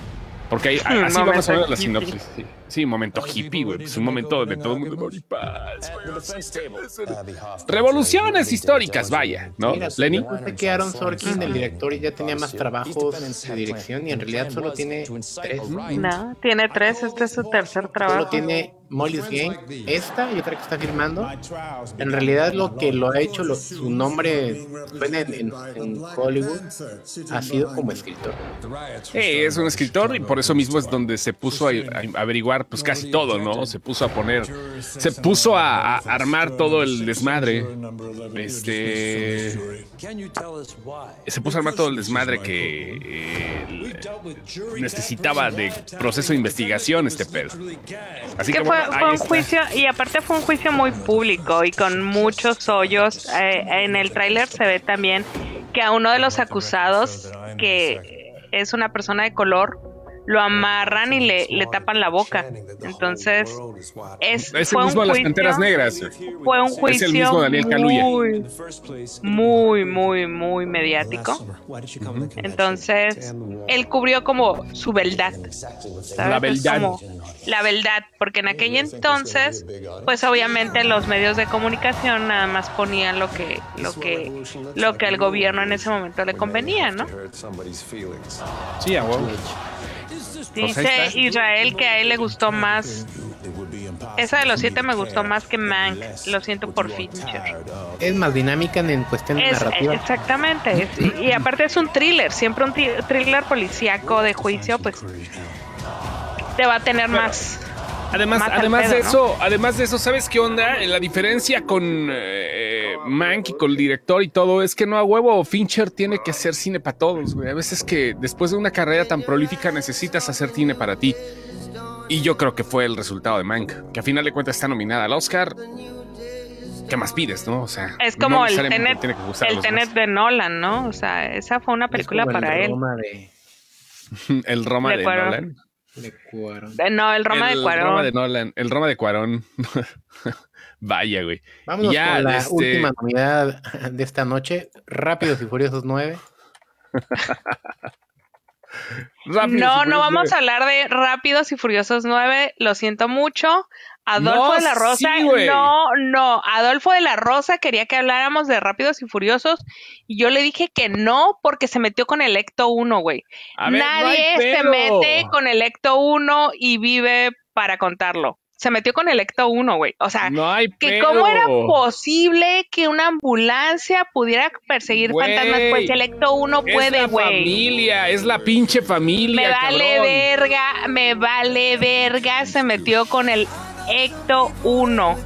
Porque hay, a, así vamos a ver la sinopsis. Sí, sí, momento hippie, güey. Es un momento de todo el mundo. Moripaz, revoluciones históricas, vaya, ¿no, Lenny? Pensé que Aaron Sorkin, el director, ya tenía más trabajos de dirección y en realidad solo tiene tres. No, tiene tres. Este es su tercer trabajo. Solo tiene Molly's Game, esta y otra que está filmando, en realidad lo que lo ha hecho, lo, su nombre suena en, en, en Hollywood, ha sido como escritor. Sí, es un escritor y por eso mismo es donde se puso a, a averiguar pues casi todo, ¿no? Se puso a poner, se puso a, a armar todo el desmadre. Este... Se puso a armar todo el desmadre que eh, necesitaba de proceso de investigación este pedo. Así que, que fue, bueno, fue un juicio, y aparte fue un juicio muy público y con muchos hoyos. Eh, en el tráiler se ve también que a uno de los acusados, que es una persona de color, lo amarran y le, le tapan la boca. Entonces, es, es el mismo de las Panteras Negras. Fue un juicio. Es el mismo Daniel Kaluuya. Muy, muy, muy, muy mediático. Uh-huh. Entonces, él cubrió como su beldad. ¿Sabes? La beldad. La beldad, porque en aquel entonces, pues obviamente los medios de comunicación nada más ponían lo que, lo que, lo que al gobierno en ese momento le convenía, ¿no? Sí, a huevo. Dice Israel que a él le gustó más. Esa de los siete me gustó más que Mank. Lo siento por Fincher. Es más dinámica en cuestión de narrativa. Exactamente. Es, y aparte es un thriller. Siempre un t- thriller policíaco de juicio, pues te va a tener más. Además, más además pedo, de eso, ¿no? Además de eso, ¿sabes qué onda? La diferencia con eh, Mank y con el director y todo es que no a huevo Fincher tiene que hacer cine para todos, güey. A veces que después de una carrera tan prolífica necesitas hacer cine para ti. Y yo creo que fue el resultado de Mank, que a final de cuentas está nominada al Oscar. ¿Qué más pides, no? O sea, es como no el Tenet, el Tenet de Nolan, ¿no? O sea, esa fue una película para él. De... el Roma de, de Nolan. De Cuarón. No, el Roma el de Cuarón. Roma de Nolan, el Roma de Cuarón. Vaya, güey. Vámonos ya, con la este... última novedad de esta noche. Rápidos y Furiosos nueve. No, no vamos nueve. A hablar de Rápidos y Furiosos nueve. Lo siento mucho. Adolfo no, de la Rosa. Sí, no, no. Adolfo de la Rosa quería que habláramos de Rápidos y Furiosos. Y yo le dije que no, porque se metió con el Ecto uno, güey. A ver, nadie no se mete con el Ecto uno y vive para contarlo. Se metió con el Ecto uno, güey. O sea, no hay que pedo. ¿Cómo era posible que una ambulancia pudiera perseguir wey, fantasmas? Pues el Ecto uno puede, güey. Es la familia, es la pinche familia, me vale cabrón. verga, me vale verga. Se metió con el Ecto uno.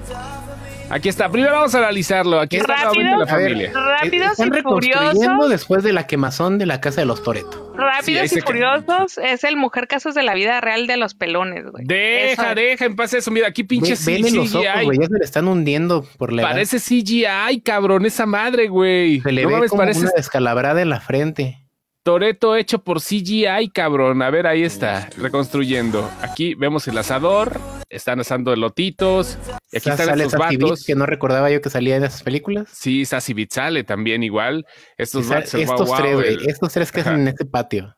Aquí está. Primero vamos a analizarlo. Aquí está rápido, la familia. Rápidos y Furiosos. Después de la quemazón de la casa de los Toretto. Rápidos sí, y Furiosos que... es el mujer casos de la vida real de los pelones, güey. Deja, eso. deja, en paz eso. Mira, aquí pinches C G I. Ven los ojos, güey. Ya se le están hundiendo por la parece edad. C G I, cabrón. Esa madre, güey. Se le no ve como parece... una descalabrada en la frente. Toretto hecho por C G I, cabrón. A ver, ahí está, reconstruyendo. Aquí vemos el asador, están asando elotitos. Y aquí están estos vatos. Que no recordaba yo que salía en esas películas. Sí, Sassy Beat sale también igual. Estos vatos. Estos wow, tres, wow, el... estos tres que hacen en este patio.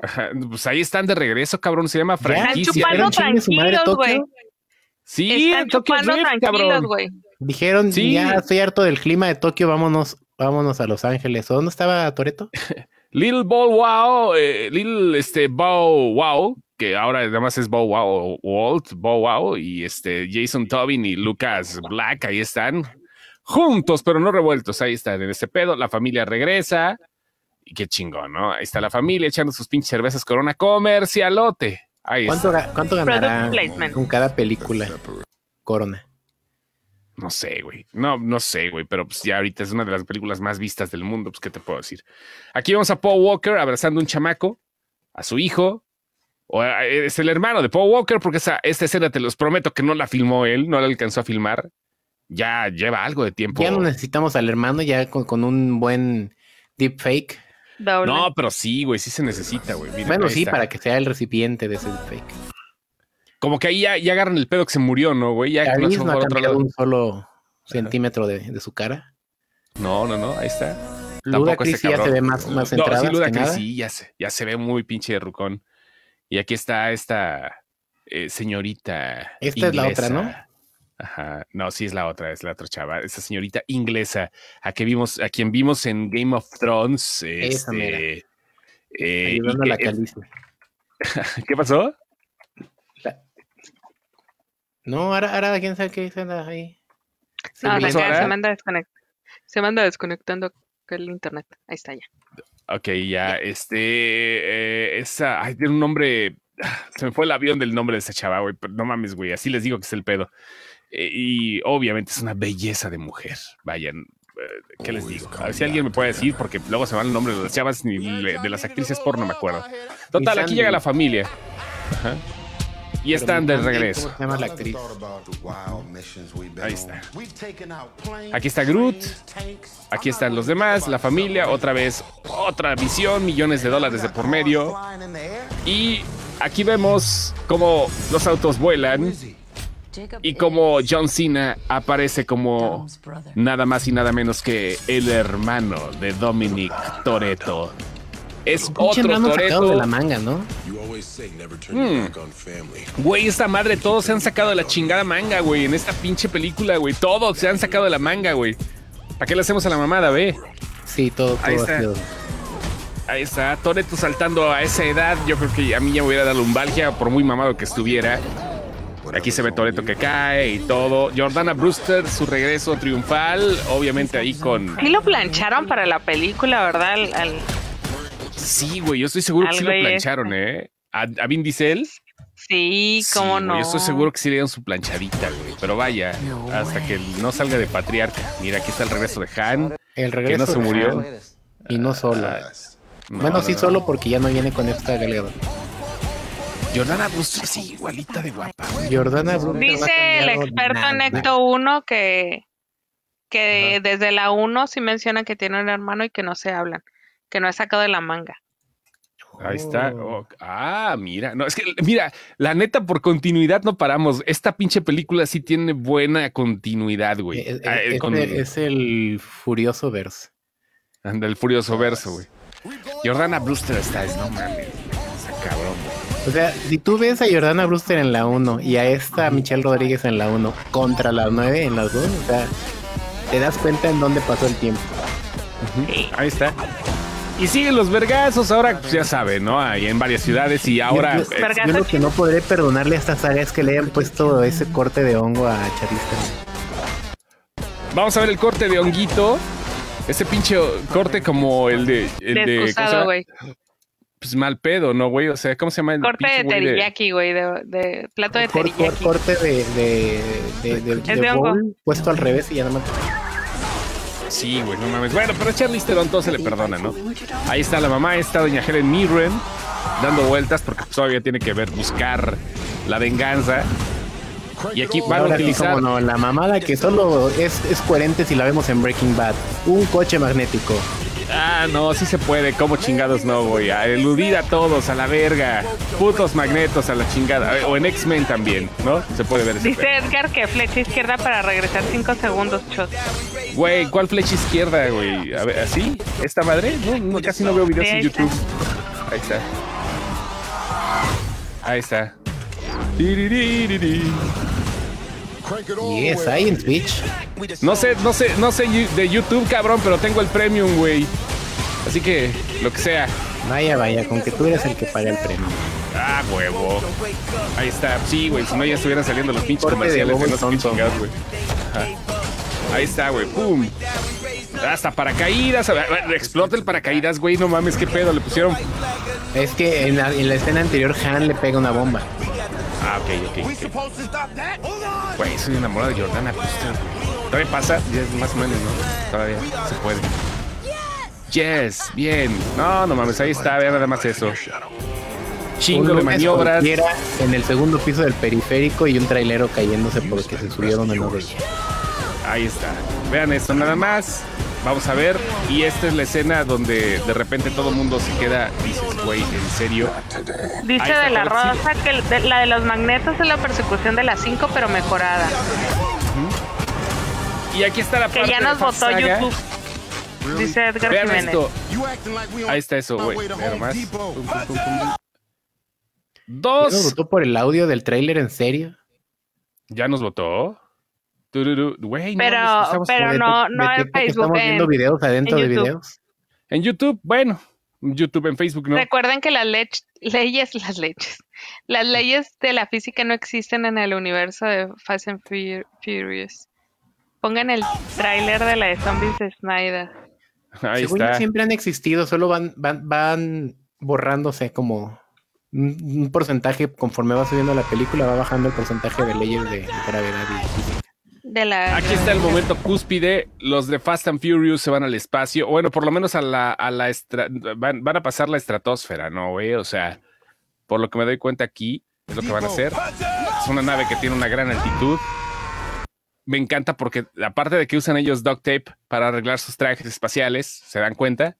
Ajá, pues ahí están de regreso, cabrón. Se llama franquicia. Están chupando tranquilos, güey. Sí, están chupando tranquilos, güey. Dijeron, sí. Ya estoy harto del clima de Tokio, vámonos, vámonos a Los Ángeles. ¿O dónde estaba Toretto? Little Bow Wow, eh, Little este, Bow Wow, que ahora además es Bow Wow, Walt, Bow Wow, y este Jason Tobin y Lucas Black, ahí están, juntos, pero no revueltos, ahí están en este pedo, la familia regresa, y qué chingón, ¿no? Ahí está la familia echando sus pinches cervezas Corona comercialote, ahí ¿Cuánto, está. Ga- ¿Cuánto ganará con cada película Corona? No sé, güey. No, no sé, güey. Pero pues ya ahorita es una de las películas más vistas del mundo. Pues, ¿qué te puedo decir? Aquí vemos a Paul Walker abrazando a un chamaco, a su hijo. O a, es el hermano de Paul Walker, porque esa, esta escena te los prometo que no la filmó él, no la alcanzó a filmar. Ya lleva algo de tiempo. Ya no necesitamos al hermano, ya con, con un buen deepfake. Doble. No, pero sí, güey. Sí se necesita, güey. Miren, bueno, sí, está. Para que sea el recipiente de ese deepfake. Como que ahí ya, ya agarran el pedo que se murió, ¿no, güey? Ya no ha otro cambiado lado. Un solo centímetro de, de su cara. No, no, no, ahí está. Ludacris ya se ve más, más centrada. No, sí, Ludacris sí, ya se, ya se ve muy pinche de rucón. Y aquí está esta eh, señorita Esta inglesa. Es la otra, ¿no? Ajá, no, sí es la otra, es la otra chava. Esa señorita inglesa, a, que vimos, a quien vimos en Game of Thrones. Este, Esa mera. Eh, Ayudando a la caliza. ¿Qué pasó? No, ahora, ahora quién sabe qué anda ahí. Sí, no, bien, se manda desconectando. Se manda desconectando el internet. Ahí está ya. Ok, ya. Este. Eh, esa. Ay, tiene un nombre. Se me fue el avión del nombre de esa chava, güey. Pero no mames, güey. Así les digo que es el pedo. Eh, y obviamente es una belleza de mujer. Vayan. Eh, ¿Qué Uy, les digo? A ver si alguien me puede decir, porque luego se van los nombres de las chavas ni de, de las actrices porno, me acuerdo. Total, aquí llega la familia. Ajá. Y están de regreso. La actriz. Ahí está. Aquí está Groot. Aquí están los demás, la familia. Otra vez, otra visión, millones de dólares de por medio. Y aquí vemos cómo los autos vuelan y cómo John Cena aparece como nada más y nada menos que el hermano de Dominic Toretto. Es otro Toretto de la manga, ¿no? Hmm. Güey, esta madre, todos se han sacado de la chingada manga, güey. En esta pinche película, güey, todos se han sacado de la manga, güey. ¿Para qué le hacemos a la mamada, ve? Sí, todo, todo. Ahí está. Ahí está, Toretto saltando a esa edad. Yo creo que a mí ya me hubiera dado lumbalgia, por muy mamado que estuviera. Aquí se ve Toretto que cae y todo. Jordana Brewster, su regreso triunfal. Obviamente ahí con... Y lo plancharon para la película, ¿verdad? Al... al... Sí, güey, yo estoy seguro Algo que sí lo plancharon, ¿eh? ¿A, a Vin Diesel? Sí, cómo sí, no. Güey, yo estoy seguro que sí le dieron su planchadita, güey. Pero vaya, no, hasta güey. que no salga de patriarca. Mira, aquí está el regreso de Han. El regreso que no se murió. Han. Y no solo. Ah, no, bueno, no, sí, no. solo porque ya no viene con esta galera. Jordana Brewster, sí, igualita de guapa. Jordana Brewster. Dice el experto nada. en Ecto uno que, que uh-huh. desde la uno sí menciona que tiene un hermano y que no se hablan. Que no he sacado de la manga. Ahí está. Oh, ah, mira. No, es que, mira, la neta, por continuidad no paramos. Esta pinche película sí tiene buena continuidad, güey. Es, ah, es, con... es el Furioso Verso. Anda, el Furioso Verso, güey. Jordana Brewster está, es no mames. Está cabrón, güey. O sea, si tú ves a Jordana Brewster en la uno y a esta Michelle Rodríguez en la uno contra la nueve en las dos, o sea, te das cuenta en dónde pasó el tiempo. Uh-huh. Ahí está. Y siguen los vergazos, ahora pues, ya saben, ¿no? Hay en varias ciudades y ahora... Yo, yo, es... yo lo que no podré perdonarle a estas áreas que le hayan puesto ese corte de hongo a Charista. Vamos a ver el corte de honguito. Ese pinche corte como el de... El de, de excusado, güey. Pues mal pedo, ¿no, güey? O sea, ¿cómo se llama el corte pinche, de teriyaki, güey? De, de plato de cor, teriyaki. Cor, corte de... de, de, de, de, de, de hongo. Puesto al revés y ya nada más... Sí, güey, no mames. Bueno, pero a Charlize Theron todo se le perdona, ¿no? Ahí está la mamá, está doña Helen Mirren, dando vueltas porque todavía tiene que ver, buscar la venganza. Y aquí van Ahora a utilizar... Sí, no, la mamada que solo es, es coherente si la vemos en Breaking Bad. Un coche magnético. Ah, no, sí se puede. ¿Cómo chingados no, güey? A eludir a todos, a la verga. Putos magnetos a la chingada. O en X-Men también, ¿no? Se puede ver. Dice ese Edgar que flecha izquierda para regresar cinco segundos, chot. Güey, ¿cuál flecha izquierda, güey? A ver, ¿así? ¿Esta madre? No, no, casi no veo videos en YouTube. Ahí está. Ahí está. Yes, ahí en Twitch. No sé, no sé, no sé de YouTube, cabrón, pero tengo el premium, güey. Así que, lo que sea. Vaya, vaya, con que tú eres el que paga el premium. Ah, huevo. Ahí está. Sí, güey, si no ya estuvieran saliendo los pinches comerciales de los pinches chingados, güey. Ahí está, güey. Pum. Hasta paracaídas. Explota el paracaídas, güey. No mames, qué pedo. Le pusieron... Es que en la, en la escena anterior, Han le pega una bomba. Ah, ok, ok. Güey, okay. Soy enamorado de Jordana Brewster. Todavía pasa, ya es más o menos, ¿no? Todavía se puede. Yes, bien. No, no mames, ahí está, vean nada más eso. Chingo de maniobras. En el segundo piso del periférico y un trailero cayéndose porque se subieron a la orilla. Ahí está. Vean esto, nada más. Vamos a ver, y esta es la escena donde de repente todo el mundo se queda, dices, güey, en serio. Dice de la Rosa que el, de, la de los magnetos es la persecución de las cinco, pero mejorada. Uh-huh. Y aquí está la que parte ya nos de votó saga. YouTube. Dice Edgar Vean Jiménez. Esto. Ahí está eso, güey. Pero más. Tum, tum, tum, tum. Dos. ¿Ya nos votó por el audio del tráiler, en serio? ¿Ya nos votó? Wey, pero no, pero no, no en Facebook. Estamos viendo en, videos adentro de videos. En YouTube, bueno, YouTube, en Facebook no. Recuerden que las le- leyes, las leyes, Las leyes de la física no existen en el universo de Fast and Furious. Pongan el tráiler de la de Zombies de Snyder. Ahí Según está. Siempre han existido, solo van, van, van borrándose como un, un porcentaje. Conforme va subiendo la película, va bajando el porcentaje de leyes de, de gravedad y física. De la, Aquí de está la... el momento cúspide. Los de Fast and Furious se van al espacio. Bueno, por lo menos a la, a la estra... van, van a pasar la estratosfera, ¿no, güey? O sea, por lo que me doy cuenta aquí, es lo que van a hacer. Es una nave que tiene una gran altitud. Me encanta porque, aparte de que usan ellos duct tape para arreglar sus trajes espaciales, ¿se dan cuenta?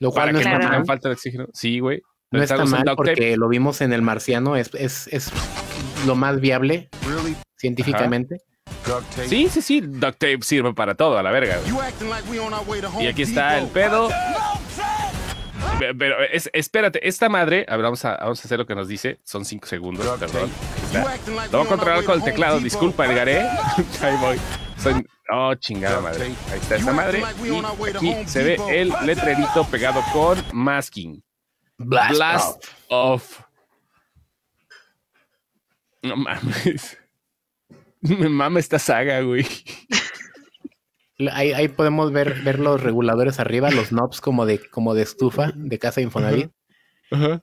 Lo cual para no que es no falta de oxígeno. Sí, güey. No está mal porque tape. Lo vimos en El Marciano. Es, es, es lo más viable really? científicamente. Ajá. Sí, sí, sí, duct tape sirve para todo, a la verga. Y aquí está el pedo. Pero es, espérate, esta madre, a ver, vamos a, vamos a hacer lo que nos dice. Son cinco segundos, perdón. Lo voy a controlar con el teclado, disculpa, Edgaré. Ahí voy. Soy, oh, chingada madre. Ahí está esta madre. Y aquí se ve el letrerito pegado con masking. Blast, Blast off. off. No mames. Me mama esta saga, güey. Ahí, ahí podemos ver, ver los reguladores arriba, los knobs como de, como de estufa de casa Infonavit. Uh-huh. Uh-huh.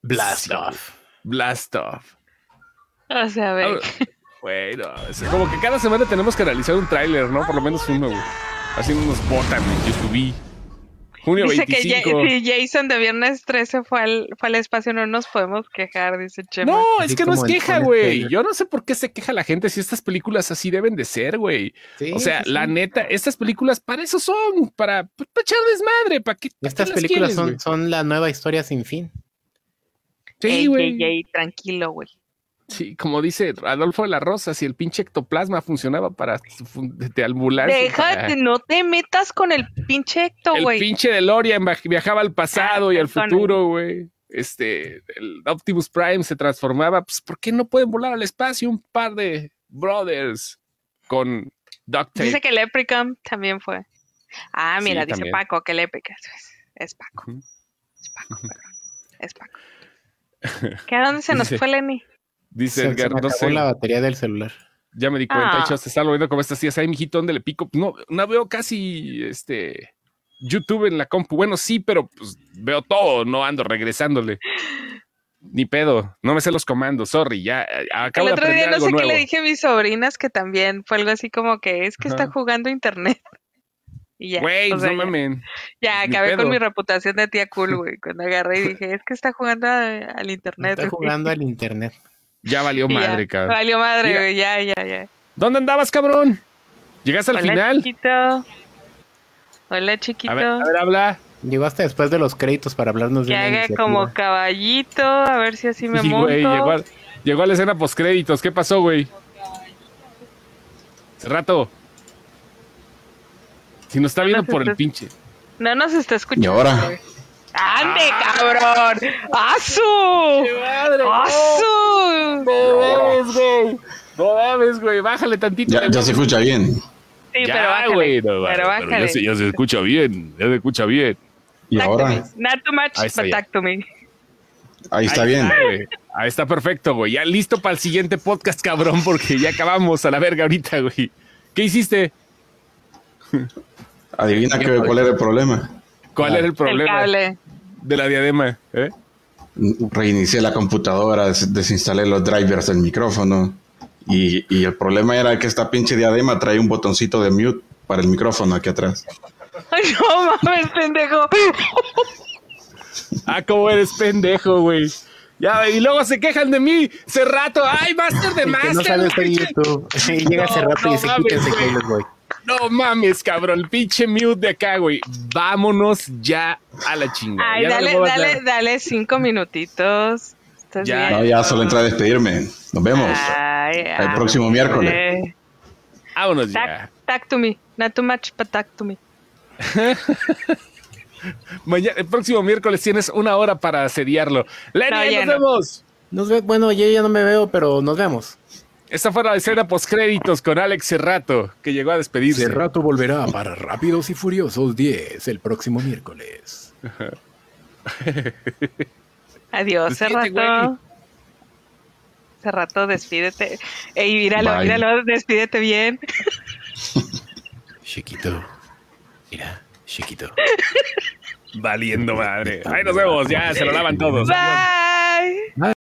Blast sí. off. Blast off. O sea, ve. Bueno, o sea, como que cada semana tenemos que analizar un tráiler, ¿no? Por lo menos uno, güey. Haciendo unos botan en YouTube. Junio dice veinticinco. Que ya, si Jason de Viernes trece fue al, fue al espacio, no nos podemos quejar, dice Chema. No, así es que no es queja, güey. Yo no sé por qué se queja la gente si estas películas así deben de ser, güey. Sí, o sea, sí, la sí. neta, estas películas para eso son, para, para echar desmadre, para que... Estas películas quieres, son, son la nueva historia sin fin. Sí, güey. Tranquilo, güey. Sí, como dice Adolfo de la Rosa, si el pinche ectoplasma funcionaba para te albular. Déjate, para... no te metas con el pinche ecto, güey. El pinche DeLorean viajaba al pasado ah, y al futuro, güey. Este, el Optimus Prime se transformaba. Pues, ¿por qué no pueden volar al espacio un par de brothers con duct tape? Dice que el Leprechaun también fue. Ah, mira, sí, dice también. Paco que el Leprechaun es Paco. Es Paco, perdón. Es Paco. ¿Qué a dónde se nos dice... fue Lenny? Dice Edgar, no sé. La batería del celular. Ya me di cuenta, hecho, ah. se está viendo como estas tías. Ahí, mijito, ¿dónde le pico? No, no veo casi este YouTube en la compu. Bueno, sí, pero pues veo todo, no ando regresándole. Ni pedo, no me sé los comandos, sorry, ya acabo de aprender algo nuevo. El otro día no sé nuevo. qué le dije a mis sobrinas, que también fue algo así como que es que Ajá. está jugando internet. Y ya, güey, o sea, no mamen. Ya, ya acabé con mi reputación de tía cool, güey, cuando agarré y dije, es que está jugando al internet. Está jugando al internet. Ya valió madre, ya, cabrón. Valió madre, güey. Ya, ya, ya. ¿Dónde andabas, cabrón? ¿Llegaste al Hola, final? Hola, chiquito. Hola, chiquito. A ver, a ver, habla. Llegó hasta después de los créditos para hablarnos que de una iniciativa. Que haga como caballito, a ver si así me sí, monto. Güey, llegó, a, llegó a la escena postcréditos. ¿Qué pasó, güey? Cerrato. Si nos está no viendo nos por está... el pinche. No nos está escuchando. Y ahora... Güey. ¡Ande, ah, cabrón! ¡Asu! ¡Qué madre! ¡Asu! ¡No mames, güey! ¡No mames, güey! ¡Bájale tantito! Ya, ya se escucha bien. Sí, ya, pero bájale. Wey, no, pero bájale. Pero ya, se, ya se escucha bien. Ya se escucha bien. ¿Y Talk ahora? Not too much, but ya. Talk to me. Ahí está Ahí bien. Está, Ahí está perfecto, güey. Ya listo para el siguiente podcast, cabrón, porque ya acabamos a la verga ahorita, güey. ¿Qué hiciste? Adivina que, cuál era el problema. ¿Cuál era el problema el de la diadema? ¿Eh? Reinicié la computadora, des- desinstalé los drivers del micrófono y, y el problema era que esta pinche diadema trae un botoncito de mute para el micrófono aquí atrás. ¡Ay, no mames, pendejo! ¡Ah, cómo eres pendejo, güey! Ya, y luego se quejan de mí, Cerrato. ¡Ay, Master de Master! No sabes en YouTube. Llega Cerrato no, y se no, quítense que los voy. No mames, cabrón, el pinche mute de acá, güey. Vámonos ya a la chingada. Ay, ya dale, no dale, dale cinco minutitos. Ya, no, ya solo entra a despedirme. Nos vemos. Ay, el ay, próximo ay. miércoles. Vámonos tac, ya. Tac to me. Not too much, but tac to me. Mañana, el próximo miércoles tienes una hora para asediarlo. Lenny, no, nos no. vemos. Nos ve- bueno, yo ya no me veo, pero nos vemos. Esta fue la escena postcréditos con Alex Cerrato, que llegó a despedirse. Cerrato volverá para Rápidos y Furiosos diez el próximo miércoles. Adiós, Cerrato. Cerrato, despídete. Ey, míralo, Bye. míralo, despídete bien. Chiquito. Mira, chiquito. Valiendo madre. Ahí nos vemos, ya se lo lavan todos. Bye. Bye.